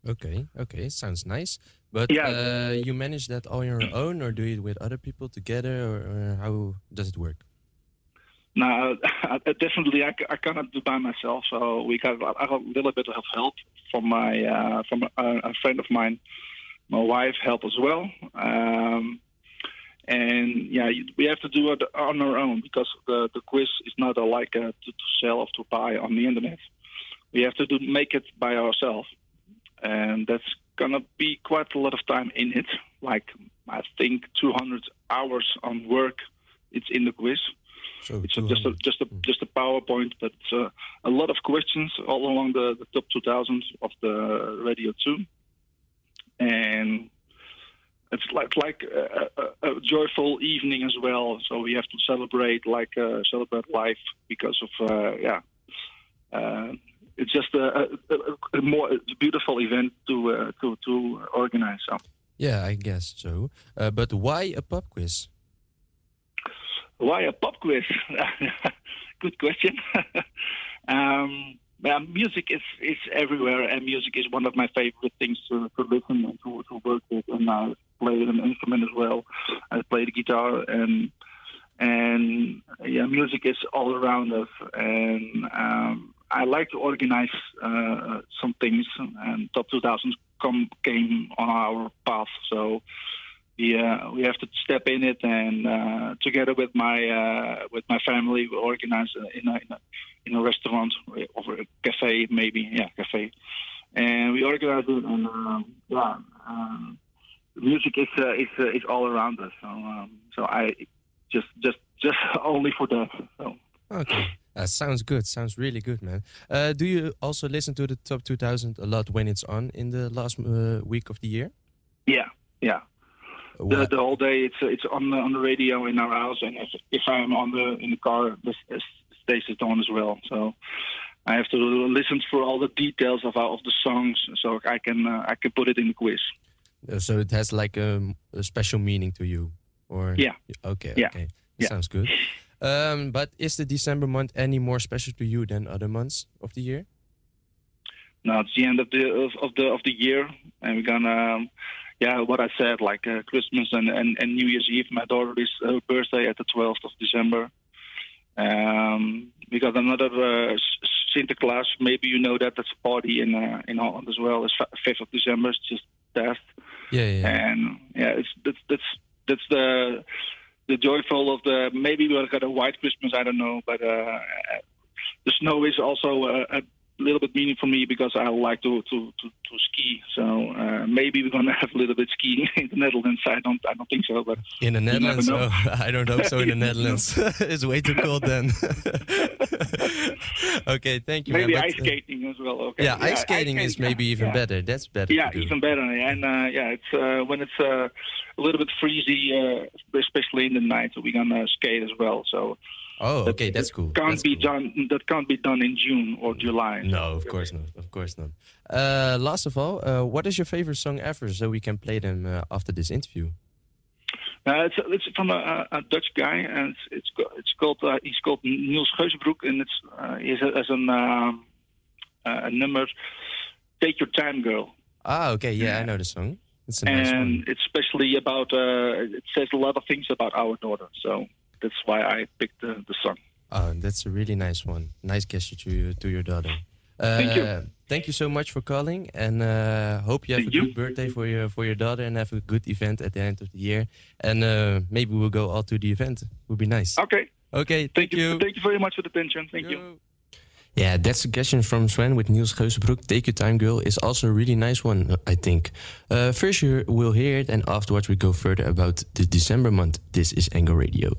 Okay, okay, sounds nice. But yeah. uh, you manage that on your own, or do you with other people together, or, or how does it work? No, I, I definitely I, I cannot do by myself. So we got I got a little bit of help from my uh, from a, a friend of mine. My wife helped as well, um, and yeah, we have to do it on our own because the, the quiz is not a, like a, to, to sell or to buy on the internet. We have to do make it by ourselves, and that's gonna be quite a lot of time in it. Like I think two hundred hours on work. It's in the quiz. So it's just a, just a just a PowerPoint, but it's a, a lot of questions all along the, the top two thousand of the Radio two, and it's like like a, a, a joyful evening as well. So we have to celebrate like uh, celebrate life because of uh, yeah, uh, it's just a, a, a more beautiful event to uh, to to organize. So. Yeah, I guess so. Uh, but why a pub quiz? Why a pop quiz? Good question. um, yeah, music is, is everywhere, and music is one of my favorite things to, to listen and to, to work with. And I play an instrument as well. I play the guitar, and and yeah, music is all around us. And um, I like to organize uh, some things. And Top two thousand come came on our path, so. Yeah, we have to step in it, and uh, together with my uh, with my family, we organize in a, in a in a restaurant or a cafe, maybe yeah, cafe, and we organize it. And um, yeah, um, music is uh, is uh, is all around us. So um, so I just just just only for that. So. Okay, that sounds good. Sounds really good, man. Uh, do you also listen to the Top two thousand a lot when it's on in the last uh, week of the year? Yeah, yeah. The, the whole day it's it's on the, on the radio in our house, and if, if I'm on the in the car, the station is on as well. So I have to listen for all the details of our, of the songs, so I can uh, I can put it in the quiz. Uh, so it has like um, a special meaning to you, or yeah, okay, yeah. okay, that yeah. sounds good. Um, but is the December month any more special to you than other months of the year? No, it's the end of the of, of the of the year, and we're gonna. Um, Yeah, what I said, like uh, Christmas and, and, and New Year's Eve. My daughter is her birthday at the twelfth of December. Um, we got another uh, Sinterklaas. Maybe you know that. That's a party in uh, in Holland as well. It's fifth of December. It's just past. Yeah, yeah. And yeah, it's that's that's that's the the joyful of the maybe we'll get a white Christmas, I don't know, but uh, the snow is also a, a little bit meaning for me because I like to to, to, to ski. So uh, maybe we're gonna have a little bit skiing in the Netherlands. I don't I don't think so, but in the Netherlands, oh, I don't hope so. In the Netherlands, it's way too cold then. Okay, thank you. Maybe man, ice but, uh, skating as well. Okay. Yeah, yeah, ice skating ice is skate, maybe yeah. even yeah. better. That's better. Yeah, even better. And uh, yeah, it's uh, when it's uh, a little bit freezy, uh, especially in the night. So we're gonna skate as well. So. Oh, okay, that's cool. Can't that's be cool. done. That can't be done in June or July. No, of course not. Of course not. Uh, last of all, uh, what is your favorite song ever, so we can play them uh, after this interview? Uh, it's it's from a, a Dutch guy, and it's it's, it's called uh, he's called Niels Geusebroek, and it's uh, he has an uh, uh, number, "Take Your Time, Girl." Ah, okay, yeah, yeah. I know the song. It's a nice and one. It's especially about uh, it says a lot of things about our daughter, so. That's why I picked the, the song. Oh, that's a really nice one. Nice gesture to you, to your daughter. Uh, thank you. Thank you so much for calling, and uh, hope you have thank a you. good birthday for your for your daughter, and have a good event at the end of the year. And uh, maybe we'll go all to the event. It would be nice. Okay. Okay. Thank, thank you. you. Thank you very much for the attention. Thank you. you. Yeah, that suggestion from Sven with Niels Geusebroek, "Take Your Time Girl," is also a really nice one, I think. Uh, first you will hear it, and afterwards we go further about the December month. This is Angle Radio.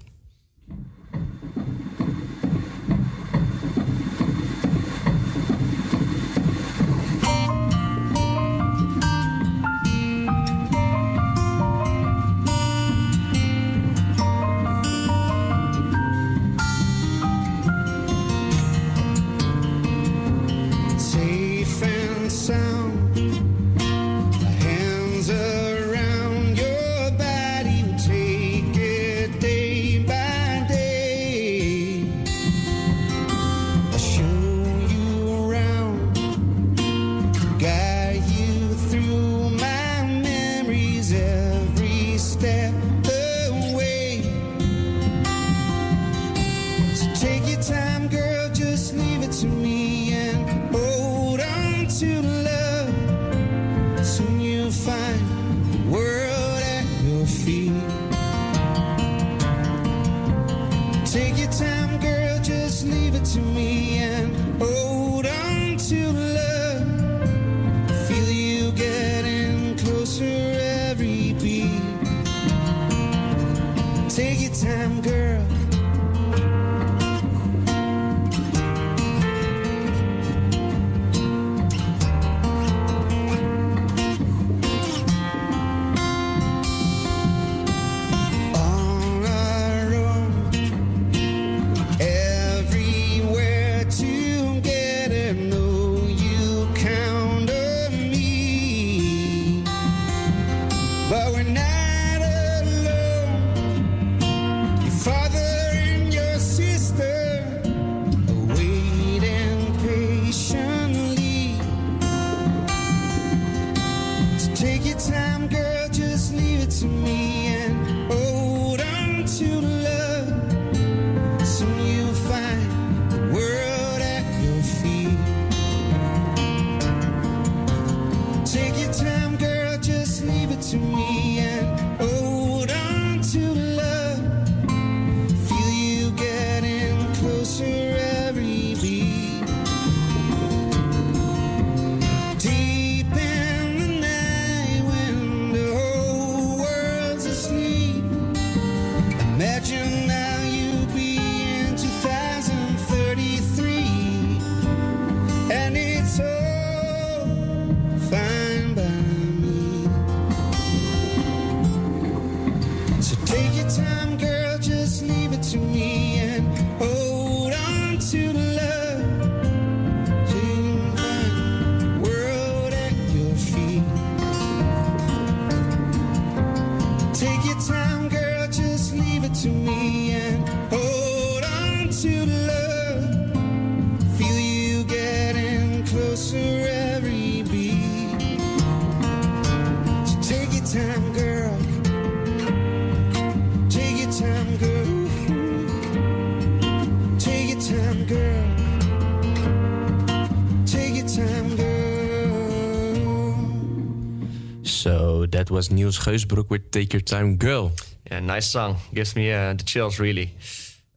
That was Niels Geusebroek with "Take Your Time Girl." Yeah, nice song. Gives me uh, the chills, really.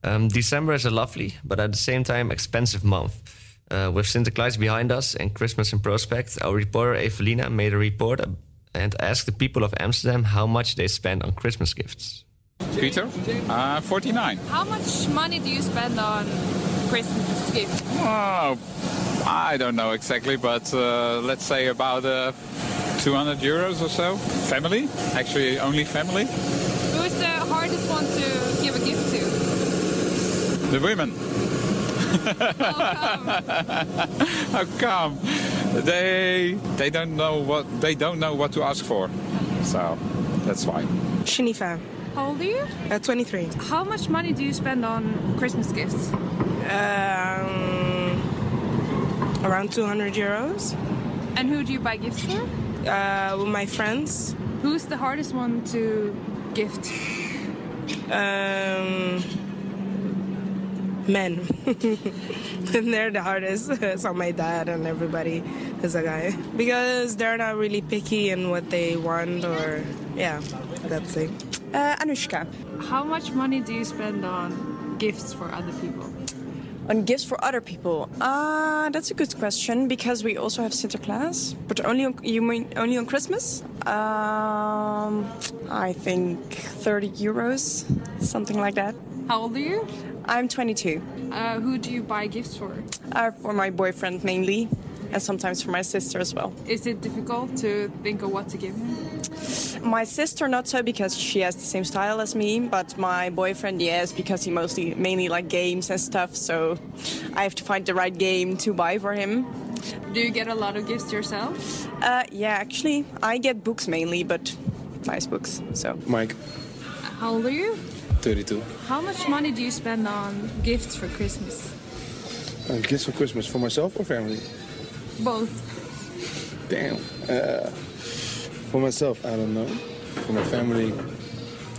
Um, December is a lovely, but at the same time expensive month. Uh, with Sinterklaas behind us and Christmas in prospect, our reporter Evelina made a report and asked the people of Amsterdam how much they spend on Christmas gifts. Peter? Uh, forty-nine. How much money do you spend on Christmas gifts? Oh, I don't know exactly, but uh, let's say about uh, two hundred euros or so. Family? Actually, only family. Who is the hardest one to give a gift to? The women. How come? They they don't know what they don't know what to ask for, so that's why. Geneva. How old are you? Uh, twenty-three. How much money do you spend on Christmas gifts? Um, around two hundred euros. And who do you buy gifts for? Uh, with my friends. Who's the hardest one to gift? Um. Men. And they're the hardest. So my dad and everybody is a guy. Because they're not really picky in what they want or... Yeah, that's it. Uh, Anushka. How much money do you spend on gifts for other people? On gifts for other people? Uh, that's a good question, because we also have Sinterklaas. But only on, you mean only on Christmas? Um, I think thirty euros, something like that. How old are you? I'm twenty-two. Uh, who do you buy gifts for? Uh, for my boyfriend mainly, and sometimes for my sister as well. Is it difficult to think of what to give him? My sister not so, because she has the same style as me, but my boyfriend, yes, because he mostly mainly like games and stuff, so I have to find the right game to buy for him. Do you get a lot of gifts yourself? Uh, yeah, actually, I get books mainly, but nice books, so. Mike. How old are you? thirty-two. How much money do you spend on gifts for Christmas? Uh, gifts for Christmas for myself or family? Both. Damn. Uh, for myself, I don't know. For my family,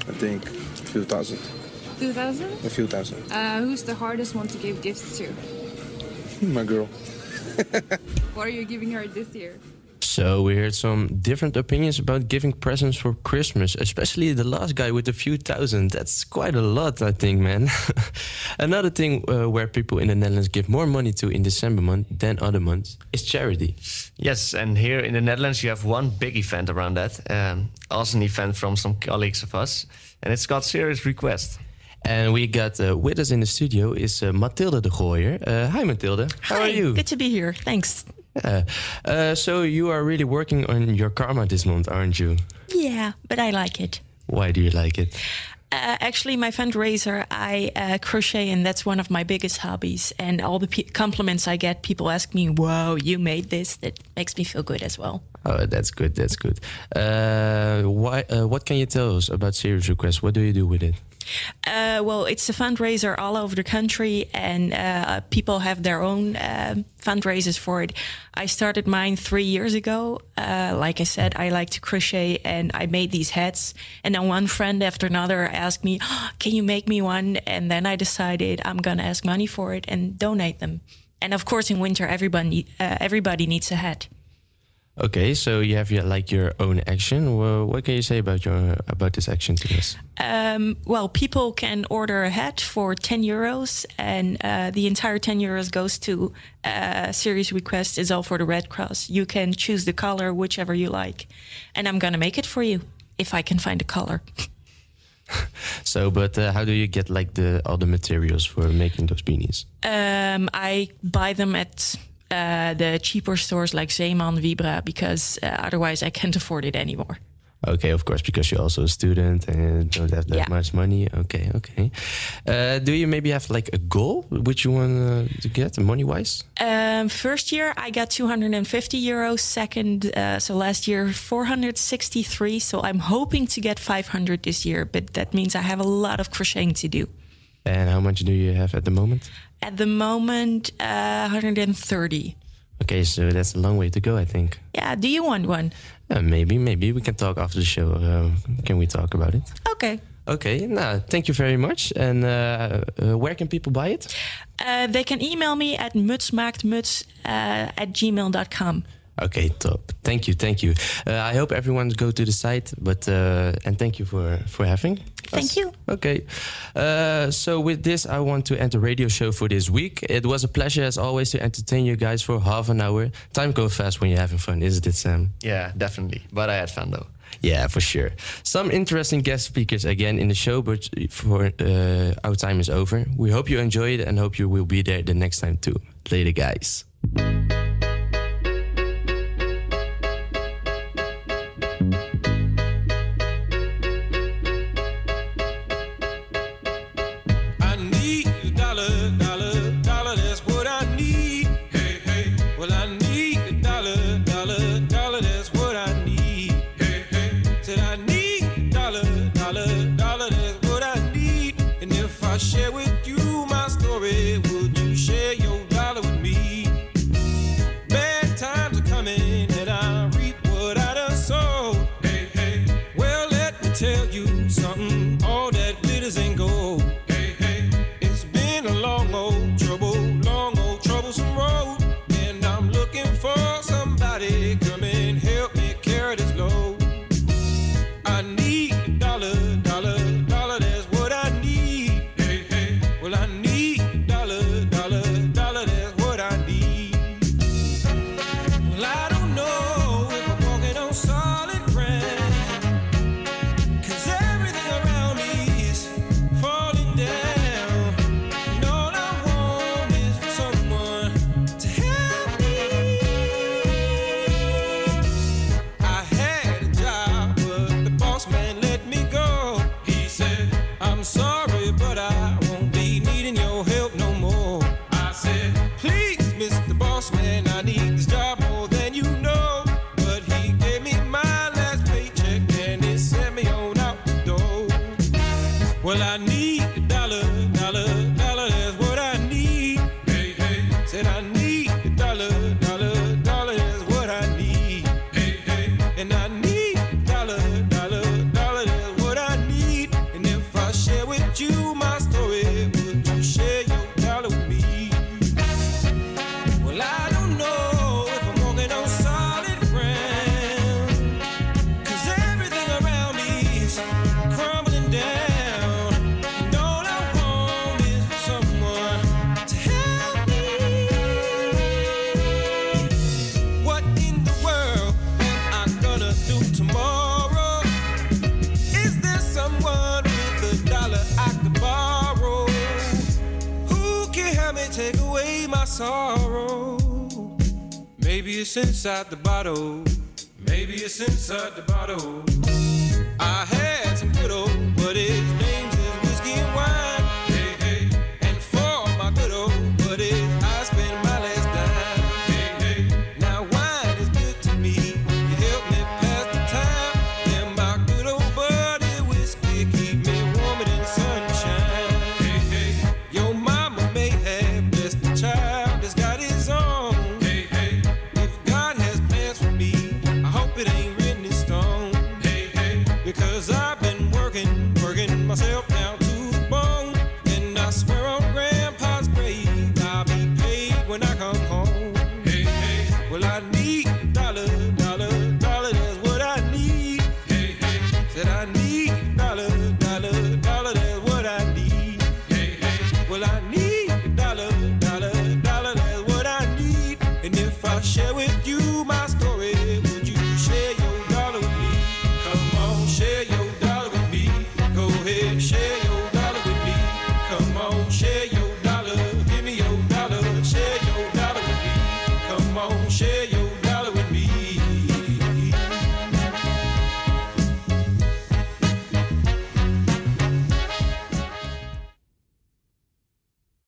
I think a few thousand. Two thousand? A few thousand. Uh, who's the hardest one to give gifts to? My girl. What are you giving her this year? So we heard some different opinions about giving presents for Christmas, especially the last guy with a few thousand. That's quite a lot, I think, man. Another thing uh, where people in the Netherlands give more money to in December month than other months is charity. Yes, and here in the Netherlands you have one big event around that. Um, also an event from some colleagues of us, and it's called Service Request. And we got uh, with us in the studio is uh, Mathilde de Gooijer. Uh, hi, Mathilde. How hi, are you? Good to be here. Thanks. Yeah. Uh, so you are really working on your karma this month, aren't you? Yeah, but I like it. Why do you like it? Uh, actually, my fundraiser, I uh, crochet, and that's one of my biggest hobbies. And all the pe- compliments I get, people ask me, wow, you made this. That makes me feel good as well. Oh, that's good. That's good. Uh, why? Uh, what can you tell us about Serious Request? What do you do with it? Uh, well, it's a fundraiser all over the country, and uh, people have their own uh, fundraisers for it. I started mine three years ago. Uh, like I said, I like to crochet, and I made these hats. And then one friend after another asked me, oh, can you make me one? And then I decided I'm going to ask money for it and donate them. And of course, in winter, everybody uh, everybody needs a hat. Okay, so you have your, like your own action. Well, what can you say about your about this action to us? Um, well, people can order a hat for ten euros, and uh, the entire ten euros goes to uh, Serious Request. Is all for the Red Cross. You can choose the color, whichever you like, and I'm gonna make it for you if I can find a color. So, but uh, how do you get like the all the materials for making those beanies? Um, I buy them at. Uh, the cheaper stores like Zeeman, Vibra, because uh, otherwise I can't afford it anymore. Okay, of course, because you're also a student and don't have that yeah. much money. Okay, okay. Uh, do you maybe have like a goal which you want uh, to get money-wise? Um, first year I got two hundred fifty euros. Second, uh, so last year four hundred sixty-three. So I'm hoping to get five hundred this year, but that means I have a lot of crocheting to do. And how much do you have at the moment? At the moment, uh, one hundred thirty. Okay, so that's a long way to go, I think. Yeah, do you want one? Uh, maybe, maybe. We can talk after the show. Uh, can we talk about it? Okay. Okay, now, thank you very much. And uh, uh, where can people buy it? Uh, they can email me at mutsmaaktmuts uh, at gmail dot com. Okay, top. Thank you, thank you. Uh, I hope everyone go to the site, but uh, and thank you for for having. Thank you. Okay. Uh, so with this, I want to end the radio show for this week. It was a pleasure, as always, to entertain you guys for half an hour. Time goes fast when you're having fun, isn't it, Sam? Yeah, definitely. But I had fun, though. Yeah, for sure. Some interesting guest speakers again in the show, but for uh, our time is over. We hope you enjoy it and hope you will be there the next time, too. Later, guys. Inside the bottle, maybe it's inside the bottle. I had some good old, but his name's whiskey and wine. Hey, hey, and for my good old, but it, I spent my last dime. Hey, hey, now wine is good to me, you help me pass the time. And my good old buddy whiskey keep me warmer than sunshine. Hey, hey, your mama may have blessed the child that's got his own. It ain't written in stone. Hey, hey. Because I've been working, working myself down to the bone. And I swear on Grandpa's grave, I'll be paid when I come home. Hey, hey. Well, I need a dollar, dollar, dollar, that's what I need. Hey, hey. Said I need a dollar, dollar, dollar, that's what I need. Hey, hey. Well, I need.